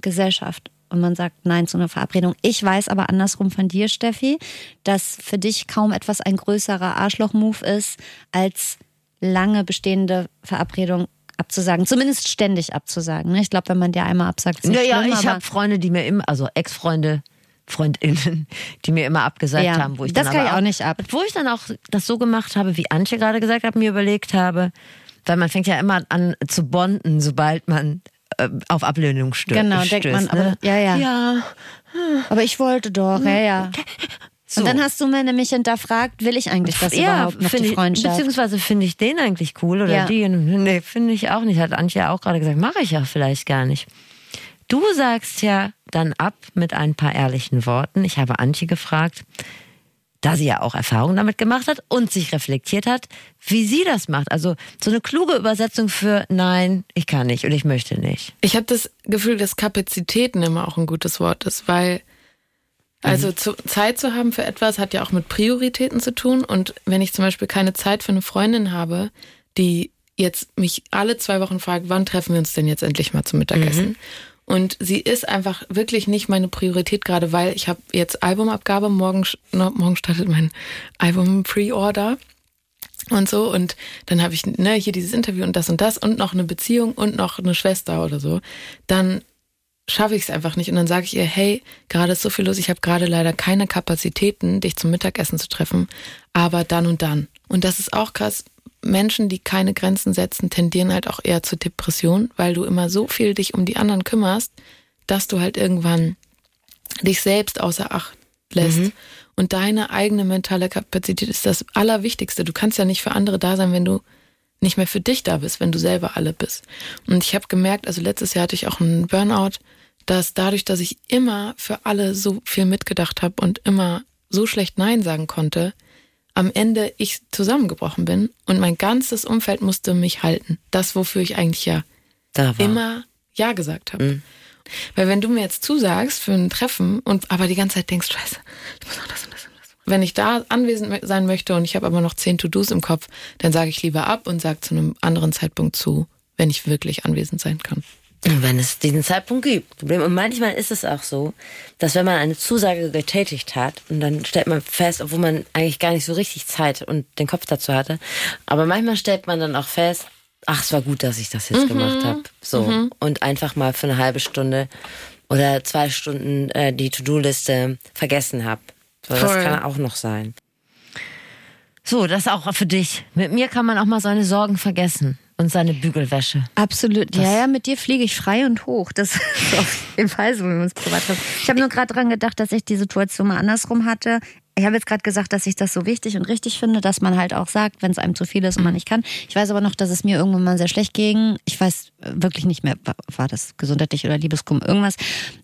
Gesellschaft. Und man sagt Nein zu einer Verabredung. Ich weiß aber andersrum von dir, Steffi, dass für dich kaum etwas ein größerer Arschloch-Move ist, als lange bestehende Verabredung abzusagen. Zumindest ständig abzusagen. Ich glaube, wenn man dir einmal absagt, ist es schlimm. Ja, ja, ich habe Freunde, die mir immer, also Ex-Freunde, Freundinnen, die mir immer abgesagt ja, haben. Wo ich das dann kann ich auch nicht ab. Wo ich dann auch das so gemacht habe, wie Antje gerade gesagt hat, mir überlegt habe, weil man fängt ja immer an zu bonden, sobald man auf Ablehnung stößt. Genau, stößt, denkt man, ne? aber, ja, ja. ja. Aber ich wollte doch, ja, ja. So. Und dann hast du mir nämlich hinterfragt, will ich eigentlich das ja, überhaupt noch, die Freundschaft? Ich, beziehungsweise finde ich den eigentlich cool oder ja. die? Nee, finde ich auch nicht. Hat Antje ja auch gerade gesagt, mache ich ja vielleicht gar nicht. Du sagst ja dann ab mit ein paar ehrlichen Worten. Ich habe Antje gefragt, da sie ja auch Erfahrungen damit gemacht hat und sich reflektiert hat, wie sie das macht. Also so eine kluge Übersetzung für nein, ich kann nicht und ich möchte nicht. Ich habe das Gefühl, dass Kapazitäten immer auch ein gutes Wort ist, weil also mhm. zu, Zeit zu haben für etwas hat ja auch mit Prioritäten zu tun. Und wenn ich zum Beispiel keine Zeit für eine Freundin habe, die jetzt mich alle zwei Wochen fragt, wann treffen wir uns denn jetzt endlich mal zum Mittagessen? Mhm. Und sie ist einfach wirklich nicht meine Priorität gerade, weil ich habe jetzt Albumabgabe, morgen, no, morgen startet mein Album Pre-Order und so. Und dann habe ich ne, hier dieses Interview und das und das und noch eine Beziehung und noch eine Schwester oder so. Dann schaffe ich es einfach nicht. Und dann sage ich ihr, hey, gerade ist so viel los, ich habe gerade leider keine Kapazitäten, dich zum Mittagessen zu treffen, aber dann und dann. Und das ist auch krass. Menschen, die keine Grenzen setzen, tendieren halt auch eher zur Depression, weil du immer so viel dich um die anderen kümmerst, dass du halt irgendwann dich selbst außer Acht lässt. Mhm. Und deine eigene mentale Kapazität ist das Allerwichtigste. Du kannst ja nicht für andere da sein, wenn du nicht mehr für dich da bist, wenn du selber alle bist. Und ich habe gemerkt, also letztes Jahr hatte ich auch einen Burnout, dass dadurch, dass ich immer für alle so viel mitgedacht habe und immer so schlecht Nein sagen konnte, am Ende ich zusammengebrochen bin und mein ganzes Umfeld musste mich halten. Das, wofür ich eigentlich ja immer Ja gesagt habe. Mhm. Weil wenn du mir jetzt zusagst für ein Treffen und aber die ganze Zeit denkst, scheiße, ich muss auch das und das und das. Wenn ich da anwesend sein möchte und ich habe aber noch zehn To-Dos im Kopf, dann sage ich lieber ab und sage zu einem anderen Zeitpunkt zu, wenn ich wirklich anwesend sein kann. Wenn es diesen Zeitpunkt gibt. Und manchmal ist es auch so, dass wenn man eine Zusage getätigt hat und dann stellt man fest, obwohl man eigentlich gar nicht so richtig Zeit und den Kopf dazu hatte, aber manchmal stellt man dann auch fest, ach, es war gut, dass ich das jetzt mhm. gemacht habe. So. Mhm. Und einfach mal für eine halbe Stunde oder zwei Stunden äh, die To-Do-Liste vergessen habe. So, das kann auch noch sein. So, das auch für dich. Mit mir kann man auch mal seine Sorgen vergessen. Und seine Bügelwäsche. Absolut. Das ja, ja, mit dir fliege ich frei und hoch. Das ist auf jeden Fall so, wenn wir uns privat haben. Ich habe nur gerade dran gedacht, dass ich die Situation mal andersrum hatte. Ich habe jetzt gerade gesagt, dass ich das so wichtig und richtig finde, dass man halt auch sagt, wenn es einem zu viel ist und man nicht kann. Ich weiß aber noch, dass es mir irgendwann mal sehr schlecht ging. Ich weiß wirklich nicht mehr, war das gesundheitlich oder Liebeskummer, irgendwas.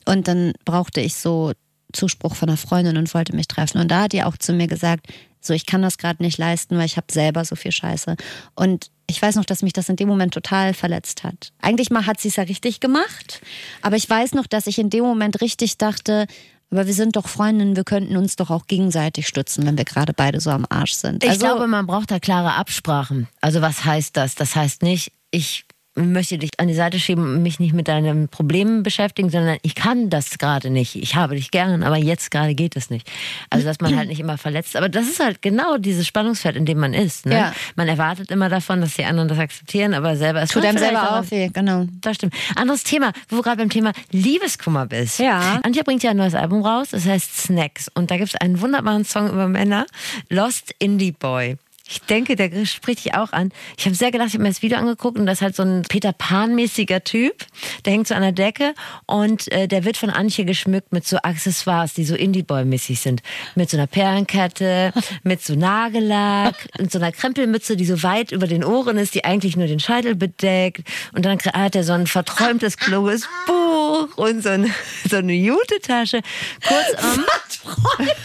Und dann brauchte ich so Zuspruch von einer Freundin und wollte mich treffen. Und da hat die auch zu mir gesagt, so, ich kann das gerade nicht leisten, weil ich habe selber so viel Scheiße. Und ich weiß noch, dass mich das in dem Moment total verletzt hat. Eigentlich mal hat sie es ja richtig gemacht, aber ich weiß noch, dass ich in dem Moment richtig dachte, aber wir sind doch Freundinnen, wir könnten uns doch auch gegenseitig stützen, wenn wir gerade beide so am Arsch sind. Also, ich glaube, man braucht da klare Absprachen. Also was heißt das? Das heißt nicht, ich möchte dich an die Seite schieben und mich nicht mit deinen Problemen beschäftigen, sondern ich kann das gerade nicht. Ich habe dich gern, aber jetzt gerade geht es nicht. Also, dass man halt nicht immer verletzt. Aber das ist halt genau dieses Spannungsfeld, in dem man ist. Ne? Ja. Man erwartet immer davon, dass die anderen das akzeptieren, aber selber ist es. Tut einem selber auch weh, genau. Das stimmt. Anderes Thema, wo du gerade beim Thema Liebeskummer bist. Ja. Antje bringt ja ein neues Album raus, das heißt Snacks. Und da gibt es einen wunderbaren Song über Männer, Lost Indie Boy. Ich denke, der spricht dich auch an. Ich habe sehr gedacht, ich habe mir das Video angeguckt und das ist halt so ein Peter Pan-mäßiger Typ. Der hängt so an der Decke und äh, der wird von Antje geschmückt mit so Accessoires, die so Indie-Boy-mäßig sind. Mit so einer Perlenkette, mit so Nagellack, mit so einer Krempelmütze, die so weit über den Ohren ist, die eigentlich nur den Scheitel bedeckt. Und dann hat er so ein verträumtes, kluges Buch und so, ein, so eine Jute-Tasche. Kurzum... Verträumtes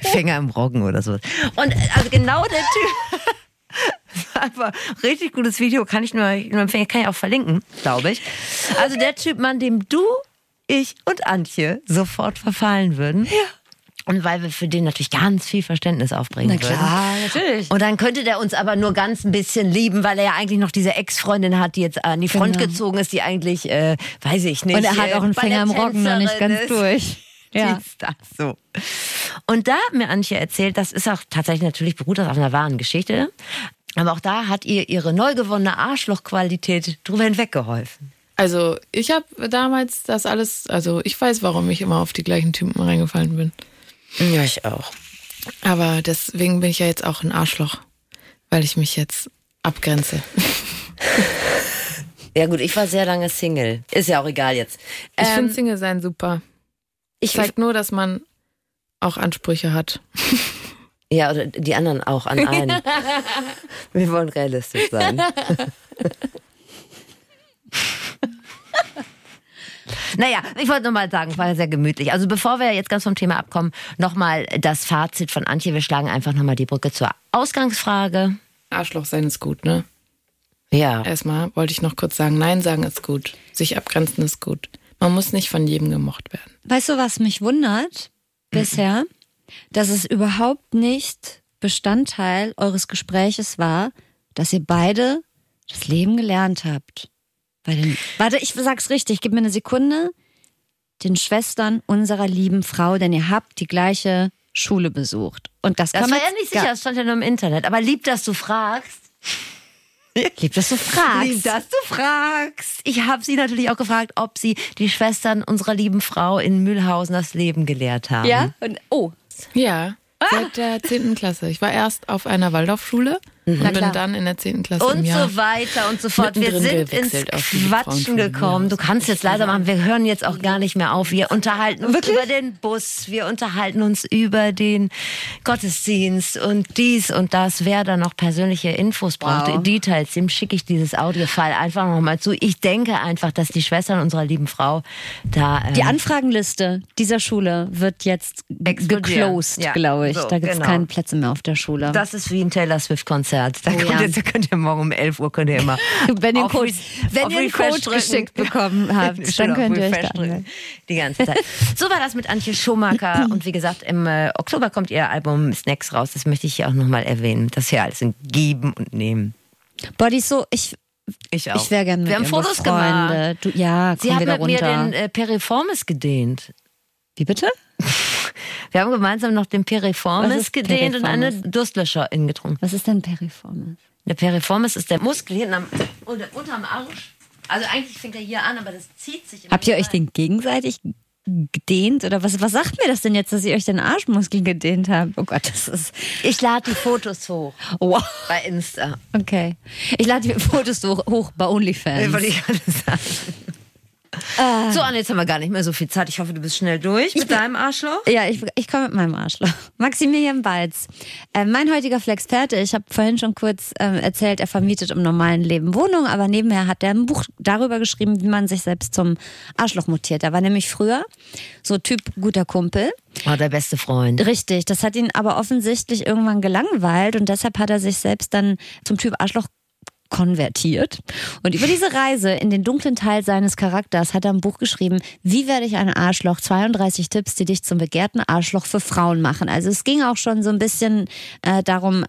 Finger im Roggen oder so. Und also genau der Typ. Aber richtig gutes Video, kann ich nur, nur empfehlen, kann ich auch verlinken, glaube ich. Also der Typ, Mann, dem du, ich und Antje sofort verfallen würden. Ja. Und weil wir für den natürlich ganz viel Verständnis aufbringen würden. Na klar, würden. natürlich. Und dann könnte der uns aber nur ganz ein bisschen lieben, weil er ja eigentlich noch diese Ex-Freundin hat, die jetzt an die Front genau. gezogen ist, die eigentlich, äh, weiß ich nicht. Und er hat auch einen Finger im Roggen noch nicht ganz ist. durch. Ja. Das so. Und da hat mir Antje erzählt, das ist auch tatsächlich natürlich beruht das auf einer wahren Geschichte, aber auch da hat ihr ihre neu gewonnene Arschlochqualität drüber hinweggeholfen. Also ich habe damals das alles, also ich weiß, warum ich immer auf die gleichen Typen reingefallen bin. Ja, ich auch. Aber deswegen bin ich ja jetzt auch ein Arschloch, weil ich mich jetzt abgrenze. Ja gut, ich war sehr lange Single. Ist ja auch egal jetzt. Ich ähm, finde Single sein super. Ich zeige nur, dass man auch Ansprüche hat. Ja, oder die anderen auch an einen. Wir wollen realistisch sein. Naja, ich wollte nochmal sagen, war sehr gemütlich. Also bevor wir jetzt ganz vom Thema abkommen, nochmal das Fazit von Antje. Wir schlagen einfach nochmal die Brücke zur Ausgangsfrage. Arschloch sein ist gut, ne? Ja. Erstmal wollte ich noch kurz sagen, Nein sagen ist gut. Sich abgrenzen ist gut. Man muss nicht von jedem gemocht werden. Weißt du, was mich wundert bisher? Dass es überhaupt nicht Bestandteil eures Gespräches war, dass ihr beide das Leben gelernt habt. Bei den, warte, ich sag's richtig, gib mir eine Sekunde. Den Schwestern unserer lieben Frau, denn ihr habt die gleiche Schule besucht. Und das, das kann man ja nicht sicher, das stand ja nur im Internet. Aber lieb, dass du fragst. Lieb, dass du fragst. Lieb, dass du fragst. Ich habe sie natürlich auch gefragt, ob sie die Schwestern unserer lieben Frau in Mühlhausen das Leben gelehrt haben. Ja? Und, oh. Ja, ah. Seit der zehnten Klasse. Ich war erst auf einer Waldorfschule mhm. und bin dann in der zehnten Klasse und im Jahr so weiter und so fort. Wir sind ins Quatschen gekommen. Du kannst jetzt leiser machen. Wir hören jetzt auch gar nicht mehr auf. Wir unterhalten uns Wirklich? über den Bus. Wir unterhalten uns über den Gottesdienst und dies und das. Wer da noch persönliche Infos braucht, wow. Details, dem schicke ich dieses Audio-File einfach nochmal zu. Ich denke einfach, dass die Schwestern unserer lieben Frau da... Ähm, die Anfragenliste dieser Schule wird jetzt geclosed, ja. glaube ich. So, da gibt es genau. keine Plätze mehr auf der Schule. Das ist wie ein Taylor Swift-Konzert. Da oh, kommt ja. jetzt, da könnt ihr morgen um elf Uhr könnt ihr immer wenn ihr einen Code, wenn ihr einen Code geschickt bekommen habt, dann könnt ihr euch da die ganze Zeit. So war das mit Antje Schomaker und wie gesagt, im äh, Oktober kommt ihr Album Snacks raus. Das möchte ich hier auch nochmal erwähnen. Das hier alles ein Geben und Nehmen. Body so, ich ich auch. Ich wäre gerne mit Wir haben Fotos Freunde. gemacht. Du, ja, Sie haben mit runter. mir den äh, Periformis gedehnt. Wie bitte? Wir haben gemeinsam noch den Periformis gedehnt Periformis? und eine Durstlöscherin getrunken. Was ist denn Periformis? Der Periformis ist der Muskel hinten am, unterm Arsch. Also eigentlich fängt er hier an, aber das zieht sich immer. Habt ihr rein. euch den gegenseitig gedehnt? Oder was, was sagt mir das denn jetzt, dass ihr euch den Arschmuskel gedehnt habt? Oh Gott, das ist... Ich lade die Fotos hoch. Wow. Bei Insta. Okay. Ich lade die Fotos hoch, hoch bei OnlyFans. Nee, wollte ich gerade sagen. So, Anne, jetzt haben wir gar nicht mehr so viel Zeit. Ich hoffe, du bist schnell durch mit deinem Arschloch. Ja, ich, ich komme mit meinem Arschloch. Maximilian Beitz. Äh, mein heutiger Flexperte. Ich habe vorhin schon kurz äh, erzählt, er vermietet im normalen Leben Wohnungen, aber nebenher hat er ein Buch darüber geschrieben, wie man sich selbst zum Arschloch mutiert. Er war nämlich früher so Typ guter Kumpel. Oh, der beste Freund. Richtig, das hat ihn aber offensichtlich irgendwann gelangweilt und deshalb hat er sich selbst dann zum Typ Arschloch konvertiert. Und über diese Reise in den dunklen Teil seines Charakters hat er ein Buch geschrieben, Wie werde ich ein Arschloch? zweiunddreißig Tipps, die dich zum begehrten Arschloch für Frauen machen. Also es ging auch schon so ein bisschen äh, darum,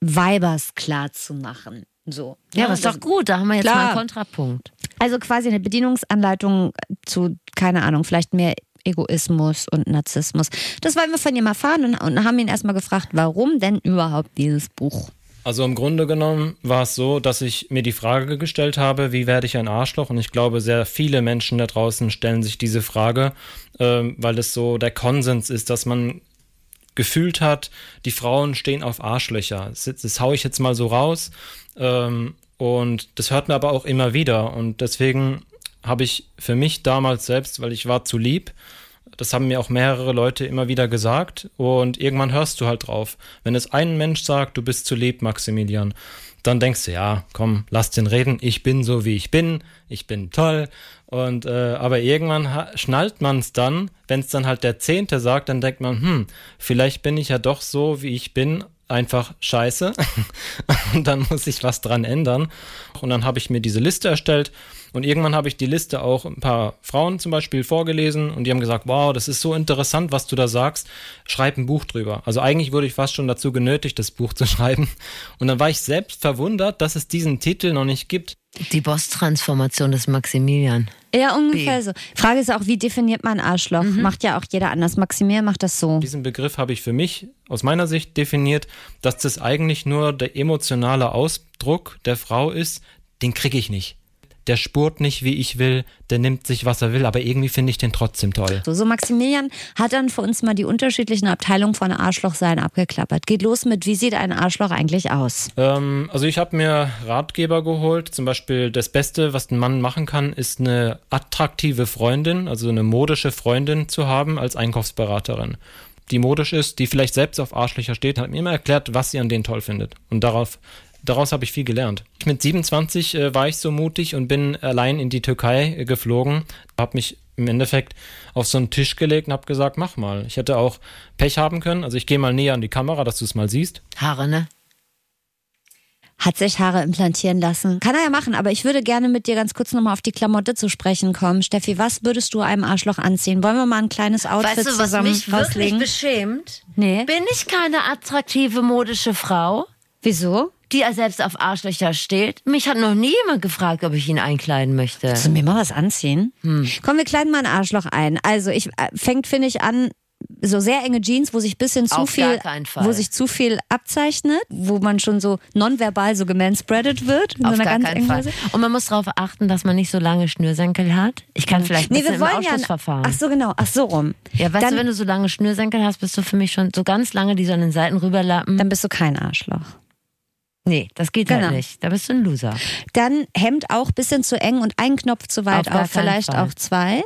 Weibers klar zu machen. So. Ja, das ja, ist doch gut, da haben wir jetzt klar. mal einen Kontrapunkt. Also quasi eine Bedienungsanleitung zu, keine Ahnung, vielleicht mehr Egoismus und Narzissmus. Das wollen wir von ihm erfahren und, und haben ihn erstmal gefragt, warum denn überhaupt dieses Buch? Also im Grunde genommen war es so, dass ich mir die Frage gestellt habe, wie werde ich ein Arschloch? Und ich glaube, sehr viele Menschen da draußen stellen sich diese Frage, äh, weil es so der Konsens ist, dass man gefühlt hat, die Frauen stehen auf Arschlöcher. Das, das haue ich jetzt mal so raus. Ähm, und das hört man aber auch immer wieder. Und deswegen habe ich für mich damals selbst, weil ich war zu lieb, das haben mir auch mehrere Leute immer wieder gesagt. Und irgendwann hörst du halt drauf. Wenn es ein Mensch sagt, du bist zu lieb, Maximilian, dann denkst du, ja, komm, lass den reden. Ich bin so, wie ich bin. Ich bin toll. Und äh, aber irgendwann ha- schnallt man es dann. Wenn es dann halt der Zehnte sagt, dann denkt man, hm, vielleicht bin ich ja doch so, wie ich bin, einfach scheiße. Und dann muss ich was dran ändern. Und dann habe ich mir diese Liste erstellt. Und irgendwann habe ich die Liste auch ein paar Frauen zum Beispiel vorgelesen. Und die haben gesagt, wow, das ist so interessant, was du da sagst. Schreib ein Buch drüber. Also eigentlich wurde ich fast schon dazu genötigt, das Buch zu schreiben. Und dann war ich selbst verwundert, dass es diesen Titel noch nicht gibt. Die Boss-Transformation des Maximilian. Ja, ungefähr B. so. Frage ist auch, wie definiert man Arschloch? Mhm. Macht ja auch jeder anders. Maximilian macht das so. Diesen Begriff habe ich für mich aus meiner Sicht definiert, dass das eigentlich nur der emotionale Ausdruck der Frau ist, den kriege ich nicht. Der spurt nicht, wie ich will, der nimmt sich, was er will, aber irgendwie finde ich den trotzdem toll. So, so Maximilian hat dann für uns mal die unterschiedlichen Abteilungen von Arschlochsein abgeklappert. Geht los mit, wie sieht ein Arschloch eigentlich aus? Ähm, also ich habe mir Ratgeber geholt, zum Beispiel das Beste, was ein Mann machen kann, ist eine attraktive Freundin, also eine modische Freundin zu haben als Einkaufsberaterin, die modisch ist, die vielleicht selbst auf Arschlöcher steht, hat mir immer erklärt, was sie an denen toll findet und darauf Daraus habe ich viel gelernt. Mit siebenundzwanzig äh, war ich so mutig und bin allein in die Türkei äh, geflogen. Habe mich im Endeffekt auf so einen Tisch gelegt und habe gesagt, mach mal. Ich hätte auch Pech haben können. Also ich gehe mal näher an die Kamera, dass du es mal siehst. Haare, ne? Hat sich Haare implantieren lassen. Kann er ja machen, aber ich würde gerne mit dir ganz kurz nochmal auf die Klamotte zu sprechen kommen. Steffi, was würdest du einem Arschloch anziehen? Wollen wir mal ein kleines Outfit weißt du, was zusammen mich auslegen? Wirklich beschämt? Nee. Bin ich keine attraktive modische Frau? Wieso? Die er selbst auf Arschlöcher steht. Mich hat noch nie jemand gefragt, ob ich ihn einkleiden möchte. Willst du mir mal was anziehen? Hm. Komm, wir kleiden mal ein Arschloch ein. Also, ich fängt, finde ich, an, so sehr enge Jeans, wo sich ein bisschen zu auf viel, wo sich zu viel abzeichnet, wo man schon so nonverbal so gemanspreadet wird. In auf so einer gar ganz keinen Fall. Weise. Und man muss darauf achten, dass man nicht so lange Schnürsenkel hat. Ich kann mhm. vielleicht ein nee, bisschen wir wollen im Ausschluss ja verfahren. Ach so, genau. Ach so rum. Ja, weißt dann, du, wenn du so lange Schnürsenkel hast, bist du für mich schon so ganz lange, die so an den Seiten rüberlappen. Dann bist du kein Arschloch. Nee, das geht genau. halt nicht. Da bist du ein Loser. Dann Hemd auch ein bisschen zu eng und ein Knopf zu weit auf, auf vielleicht Fall. Auch zwei.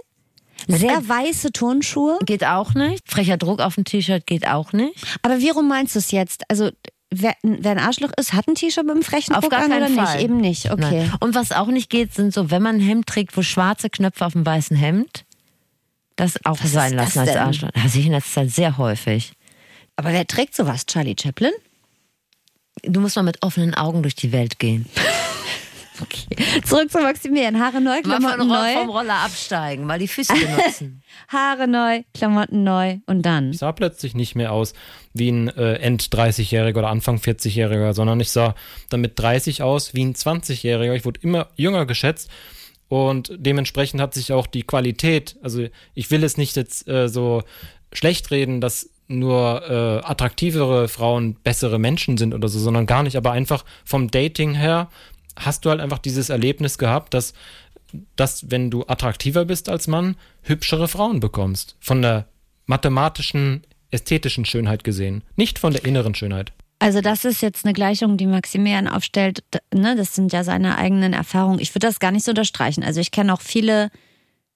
Sehr weiße Turnschuhe. Geht auch nicht. Frecher Druck auf dem T-Shirt geht auch nicht. Aber wie rum meinst du es jetzt? Also wer, wer ein Arschloch ist, hat ein T-Shirt mit einem frechen Druck an oder Fall. Nicht? Eben nicht, okay. Nein. Und was auch nicht geht, sind so, wenn man ein Hemd trägt, wo schwarze Knöpfe auf dem weißen Hemd, das auch was sein lassen als Arschloch. Das sehe ich in letzter Zeit sehr häufig. Aber wer trägt sowas? Charlie Chaplin? Du musst mal mit offenen Augen durch die Welt gehen. Okay. Zurück zu Maximilian. Haare neu, Klamotten mal neu. Vom Roller absteigen, mal die Füße benutzen. Haare neu, Klamotten neu und dann. Ich sah plötzlich nicht mehr aus wie ein äh, End-dreißigjähriger oder Anfang-vierzigjähriger, sondern ich sah dann mit dreißig aus wie ein zwanzigjähriger. Ich wurde immer jünger geschätzt. Und dementsprechend hat sich auch die Qualität, also ich will es nicht jetzt äh, so schlecht reden, dass nur äh, attraktivere Frauen bessere Menschen sind oder so, sondern gar nicht. Aber einfach vom Dating her hast du halt einfach dieses Erlebnis gehabt, dass, dass wenn du attraktiver bist als Mann, hübschere Frauen bekommst. Von der mathematischen, ästhetischen Schönheit gesehen. Nicht von der inneren Schönheit. Also das ist jetzt eine Gleichung, die Maximilian aufstellt. Ne? Das sind ja seine eigenen Erfahrungen. Ich würde das gar nicht so unterstreichen. Also ich kenne auch viele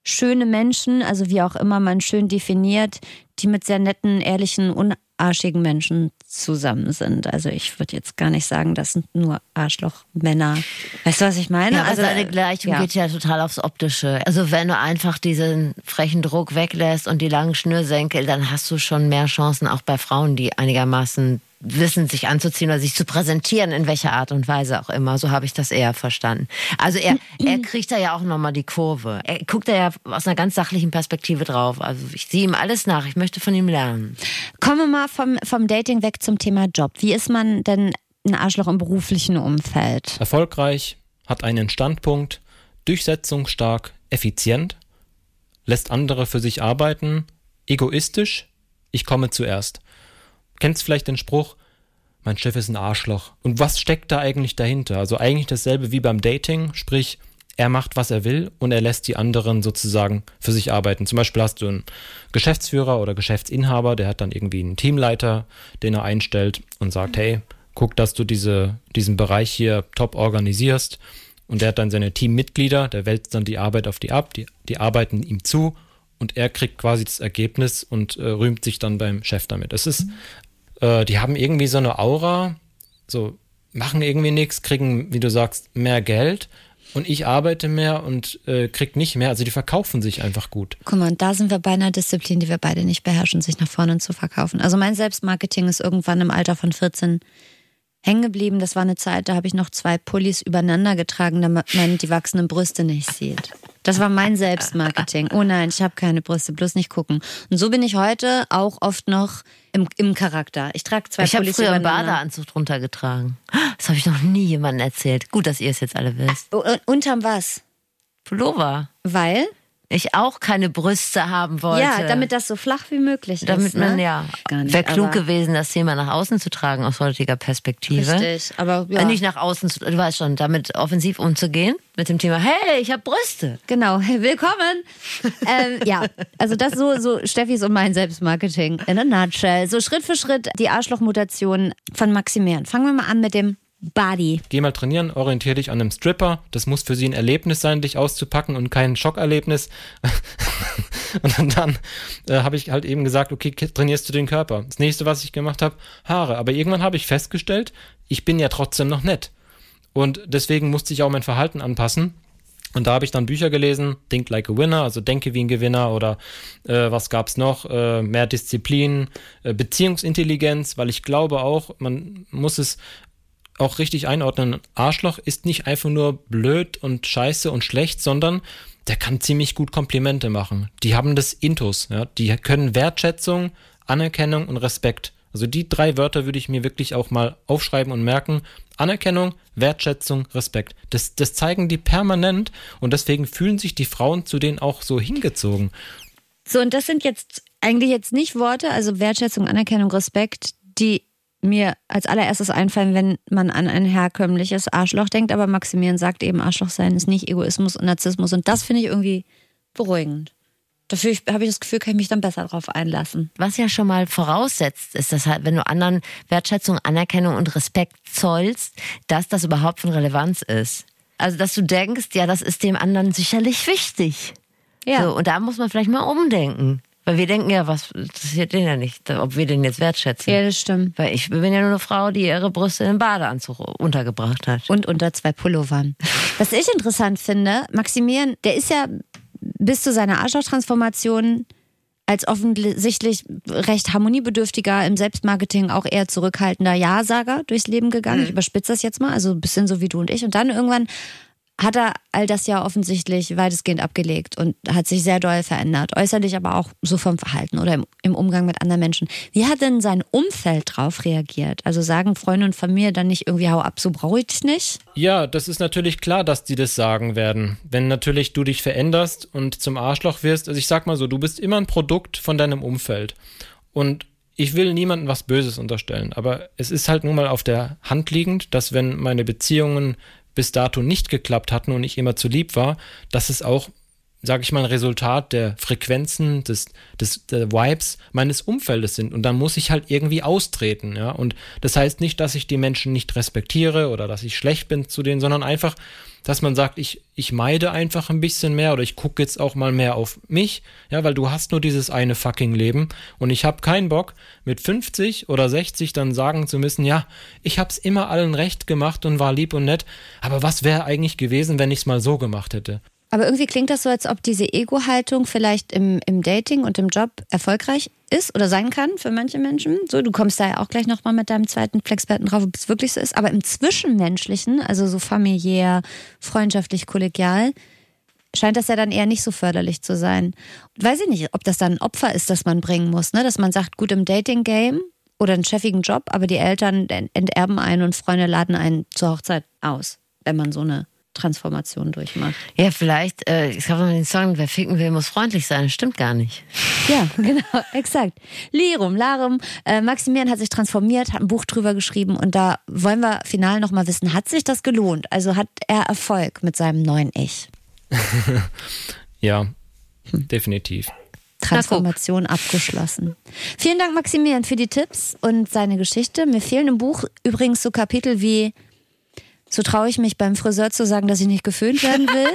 schöne Menschen, also wie auch immer man schön definiert, die mit sehr netten, ehrlichen, unarschigen Menschen zusammen sind. Also ich würde jetzt gar nicht sagen, das sind nur Arschlochmänner. Weißt du, was ich meine? Ja, also eine Gleichung ja. geht ja total aufs Optische. Also wenn du einfach diesen frechen Druck weglässt und die langen Schnürsenkel, dann hast du schon mehr Chancen, auch bei Frauen, die einigermaßen wissen, sich anzuziehen oder sich zu präsentieren, in welcher Art und Weise auch immer. So habe ich das eher verstanden. Also er, er kriegt da ja auch nochmal die Kurve. Er guckt da ja aus einer ganz sachlichen Perspektive drauf. Also ich sehe ihm alles nach. Ich möchte von ihm lernen. Kommen wir mal vom, vom Dating weg zum Thema Job. Wie ist man denn ein Arschloch im beruflichen Umfeld? Erfolgreich, hat einen Standpunkt, durchsetzungsstark, effizient, lässt andere für sich arbeiten, egoistisch, ich komme zuerst. Kennst vielleicht den Spruch, mein Chef ist ein Arschloch. Und was steckt da eigentlich dahinter? Also eigentlich dasselbe wie beim Dating, sprich er macht, was er will und er lässt die anderen sozusagen für sich arbeiten. Zum Beispiel hast du einen Geschäftsführer oder Geschäftsinhaber, der hat dann irgendwie einen Teamleiter, den er einstellt und sagt, hey, guck, dass du diese, diesen Bereich hier top organisierst. Und der hat dann seine Teammitglieder, der wälzt dann die Arbeit auf die ab, die, die arbeiten ihm zu und er kriegt quasi das Ergebnis und äh, rühmt sich dann beim Chef damit. Es ist, äh, die haben irgendwie so eine Aura, so machen irgendwie nichts, kriegen, wie du sagst, mehr Geld. Und ich arbeite mehr und äh, krieg nicht mehr. Also die verkaufen sich einfach gut. Guck mal, und da sind wir bei einer Disziplin, die wir beide nicht beherrschen, sich nach vorne zu verkaufen. Also mein Selbstmarketing ist irgendwann im Alter von vierzehn hängen geblieben. Das war eine Zeit, da habe ich noch zwei Pullis übereinander getragen, damit man die wachsenden Brüste nicht sieht. Das war mein Selbstmarketing. Oh nein, ich habe keine Brüste, bloß nicht gucken. Und so bin ich heute auch oft noch im, im Charakter. Ich trage zwei ich Pullis übereinander. Ich habe früher einen Badeanzug drunter getragen. Das habe ich noch nie jemandem erzählt. Gut, dass ihr es jetzt alle wisst. U- unterm was? Pullover. Weil? Ich auch keine Brüste haben wollte. Ja, damit das so flach wie möglich ist. Damit man, ne? Ja, wäre klug gewesen, das Thema nach außen zu tragen, aus heutiger Perspektive. Richtig, aber ja. Nicht nach außen, zu, du weißt schon, damit offensiv umzugehen, mit dem Thema, hey, ich habe Brüste. Genau, hey, willkommen. ähm, ja, also das so, so Steffis und mein Selbstmarketing in a nutshell. So Schritt für Schritt die Arschlochmutation von Maximilian. Fangen wir mal an mit dem Body. Geh mal trainieren, orientier dich an einem Stripper. Das muss für sie ein Erlebnis sein, dich auszupacken und kein Schockerlebnis. Und dann äh, habe ich halt eben gesagt, okay, trainierst du den Körper. Das nächste, was ich gemacht habe, Haare. Aber irgendwann habe ich festgestellt, ich bin ja trotzdem noch nett. Und deswegen musste ich auch mein Verhalten anpassen. Und da habe ich dann Bücher gelesen, Think Like a Winner, also Denke wie ein Gewinner oder äh, was gab's noch, äh, mehr Disziplin, äh, Beziehungsintelligenz, weil ich glaube auch, man muss es auch richtig einordnen. Arschloch ist nicht einfach nur blöd und scheiße und schlecht, sondern der kann ziemlich gut Komplimente machen. Die haben das Intus, ja? Die können Wertschätzung, Anerkennung und Respekt. Also die drei Wörter würde ich mir wirklich auch mal aufschreiben und merken. Anerkennung, Wertschätzung, Respekt. Das, das zeigen die permanent und deswegen fühlen sich die Frauen zu denen auch so hingezogen. So, und das sind jetzt eigentlich jetzt nicht Worte, also Wertschätzung, Anerkennung, Respekt, die mir als allererstes einfallen, wenn man an ein herkömmliches Arschloch denkt. Aber Maximilian sagt eben, Arschloch sein ist nicht Egoismus und Narzissmus. Und das finde ich irgendwie beruhigend. Dafür habe ich das Gefühl, kann ich mich dann besser drauf einlassen. Was ja schon mal voraussetzt, ist, dass halt, wenn du anderen Wertschätzung, Anerkennung und Respekt zollst, dass das überhaupt von Relevanz ist. Also, dass du denkst, ja, das ist dem anderen sicherlich wichtig. Ja. So, und da muss man vielleicht mal umdenken. Weil wir denken ja, was interessiert den ja nicht, ob wir den jetzt wertschätzen. Ja, das stimmt. Weil ich bin ja nur eine Frau, die ihre Brüste in einen Badeanzug untergebracht hat. Und unter zwei Pullovern. Was ich interessant finde, Maximilian, der ist ja bis zu seiner Arschloch-Transformation als offensichtlich recht harmoniebedürftiger, im Selbstmarketing auch eher zurückhaltender Ja-Sager durchs Leben gegangen. Ich überspitze das jetzt mal, also ein bisschen so wie du und ich. Und dann irgendwann hat er all das ja offensichtlich weitestgehend abgelegt und hat sich sehr doll verändert. Äußerlich, aber auch so vom Verhalten oder im, im Umgang mit anderen Menschen. Wie hat denn sein Umfeld drauf reagiert? Also sagen Freunde und Familie dann nicht irgendwie, hau ab, so brauche ich dich nicht? Ja, das ist natürlich klar, dass die das sagen werden. Wenn natürlich du dich veränderst und zum Arschloch wirst, also ich sag mal so, du bist immer ein Produkt von deinem Umfeld. Und ich will niemandem was Böses unterstellen, aber es ist halt nun mal auf der Hand liegend, dass wenn meine Beziehungen bis dato nicht geklappt hatten und ich immer zu lieb war, dass es auch, sage ich mal, ein Resultat der Frequenzen, des, des der Vibes meines Umfeldes sind. Und dann muss ich halt irgendwie austreten. Ja? Und das heißt nicht, dass ich die Menschen nicht respektiere oder dass ich schlecht bin zu denen, sondern einfach, dass man sagt, ich, ich meide einfach ein bisschen mehr oder ich gucke jetzt auch mal mehr auf mich, ja, weil du hast nur dieses eine fucking Leben und ich habe keinen Bock, mit fünfzig oder sechzig dann sagen zu müssen, ja, ich hab's immer allen recht gemacht und war lieb und nett, aber was wäre eigentlich gewesen, wenn ich's mal so gemacht hätte? Aber irgendwie klingt das so, als ob diese Ego-Haltung vielleicht im, im Dating und im Job erfolgreich ist oder sein kann für manche Menschen. So, du kommst da ja auch gleich nochmal mit deinem zweiten Flexperten drauf, ob es wirklich so ist. Aber im Zwischenmenschlichen, also so familiär, freundschaftlich, kollegial, scheint das ja dann eher nicht so förderlich zu sein. Weiß ich nicht, ob das dann ein Opfer ist, das man bringen muss, ne? Dass man sagt, gut im Dating-Game oder einen chefigen Job, aber die Eltern enterben einen und Freunde laden einen zur Hochzeit aus, wenn man so eine Transformation durchmacht. Ja, vielleicht, äh, ich glaube, den Song, wer ficken will, muss freundlich sein. Stimmt gar nicht. Ja, genau, exakt. Lirum, Larum, äh, Maximilian hat sich transformiert, hat ein Buch drüber geschrieben und da wollen wir final nochmal wissen, hat sich das gelohnt? Also hat er Erfolg mit seinem neuen Ich? Ja, hm. definitiv. Transformation abgeschlossen. Vielen Dank, Maximilian, für die Tipps und seine Geschichte. Mir fehlen im Buch übrigens so Kapitel wie: So traue ich mich beim Friseur zu sagen, dass ich nicht geföhnt werden will.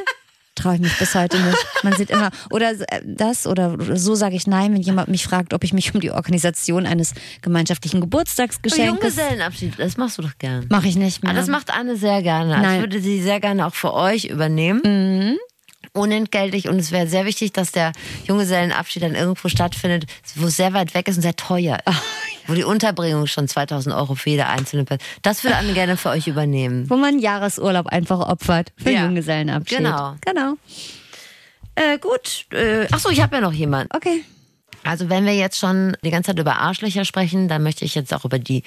Traue ich mich bis heute nicht. Man sieht immer, oder das, oder so sage ich nein, wenn jemand mich fragt, ob ich mich um die Organisation eines gemeinschaftlichen Geburtstagsgeschenkes... Junggesellenabschied, das machst du doch gern. Mache ich nicht mehr. Aber das macht Anne sehr gerne. Nein. Ich würde sie sehr gerne auch für euch übernehmen. Mhm. Unentgeltlich, und es wäre sehr wichtig, dass der Junggesellenabschied dann irgendwo stattfindet, wo es sehr weit weg ist und sehr teuer ist. Wo die Unterbringung schon zweitausend Euro für jede einzelne Person. Das würde Anne gerne für euch übernehmen. Wo man einen Jahresurlaub einfach opfert für ja. Junggesellenabschied. Genau. genau. Äh, gut. Äh, Achso, ich habe ja noch jemanden. Okay. Also wenn wir jetzt schon die ganze Zeit über Arschlöcher sprechen, dann möchte ich jetzt auch über die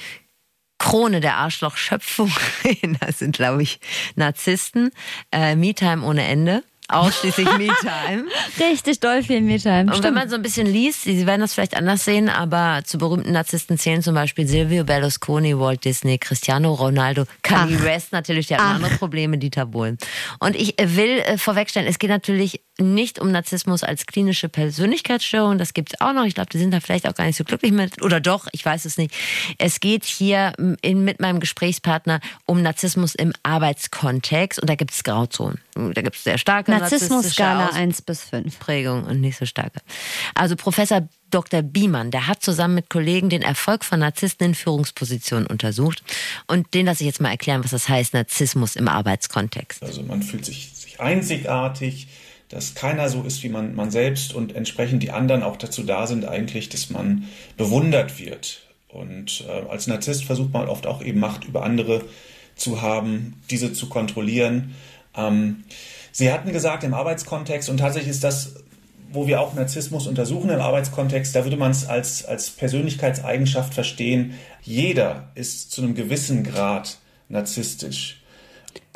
Krone der Arschlochschöpfung reden. Das sind, glaube ich, Narzissten. Äh, Me-Time ohne Ende. Ausschließlich Me-Time. Richtig doll viel Me-Time. Und stimmt. Wenn man so ein bisschen liest, Sie werden das vielleicht anders sehen, aber zu berühmten Narzissten zählen zum Beispiel Silvio Berlusconi, Walt Disney, Cristiano Ronaldo, Kanye West natürlich, der hat andere Probleme, Dieter Bohlen. Und ich will vorwegstellen, es geht natürlich nicht um Narzissmus als klinische Persönlichkeitsstörung, das gibt es auch noch. Ich glaube, die sind da vielleicht auch gar nicht so glücklich mit, oder doch, ich weiß es nicht. Es geht hier in, mit meinem Gesprächspartner um Narzissmus im Arbeitskontext, und da gibt es Grauzonen. Da gibt es sehr starke Narzissmus-Skala eins bis fünf. Prägung und nicht so starke. Also Professor Doktor Biemann, der hat zusammen mit Kollegen den Erfolg von Narzissten in Führungspositionen untersucht. Und den lasse ich jetzt mal erklären, was das heißt, Narzissmus im Arbeitskontext. Also man fühlt sich, sich einzigartig, dass keiner so ist wie man, man selbst, und entsprechend die anderen auch dazu da sind eigentlich, dass man bewundert wird. Und äh, als Narzisst versucht man oft auch eben Macht über andere zu haben, diese zu kontrollieren. Ähm, Sie hatten gesagt, im Arbeitskontext, und tatsächlich ist das, wo wir auch Narzissmus untersuchen im Arbeitskontext, da würde man es als, als Persönlichkeitseigenschaft verstehen. Jeder ist zu einem gewissen Grad narzisstisch.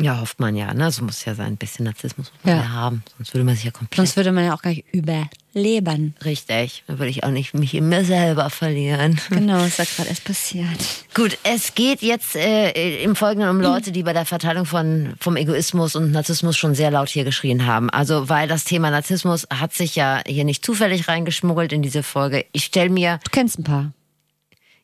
Ja, hofft man ja, ne? So muss es ja sein. Ein bisschen Narzissmus muss man ja. ja haben, sonst würde man sich ja komplett... Sonst würde man ja auch gar nicht überleben. Richtig, dann würde ich auch nicht mich in mir selber verlieren. Genau, das ist gerade erst passiert. Gut, es geht jetzt äh, im Folgenden um Leute, die bei der Verteilung von, vom Egoismus und Narzissmus schon sehr laut hier geschrien haben. Also, weil das Thema Narzissmus hat sich ja hier nicht zufällig reingeschmuggelt in diese Folge. Ich stelle mir... Du kennst ein paar.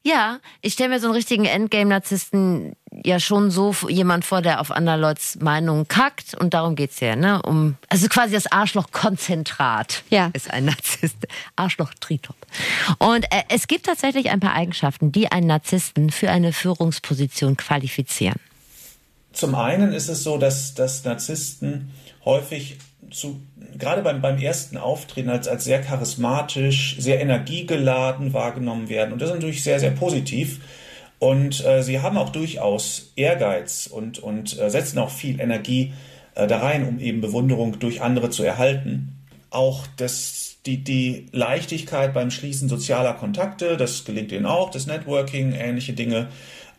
Ja, ich stelle mir so einen richtigen Endgame-Narzissten ja schon so jemand vor, der auf andere Leute's Meinungen kackt, und darum geht's ja, ne? Um, also quasi das Arschlochkonzentrat ja. ist ein Narzisst. Arschloch-Tritop. Und äh, es gibt tatsächlich ein paar Eigenschaften, die einen Narzissten für eine Führungsposition qualifizieren. Zum einen ist es so, dass, dass Narzissten häufig zu, gerade beim, beim ersten Auftreten als, als sehr charismatisch, sehr energiegeladen wahrgenommen werden. Und das ist natürlich sehr, sehr positiv. Und äh, sie haben auch durchaus Ehrgeiz und, und äh, setzen auch viel Energie äh, da rein, um eben Bewunderung durch andere zu erhalten. Auch das, die, die Leichtigkeit beim Schließen sozialer Kontakte, das gelingt ihnen auch, das Networking, ähnliche Dinge,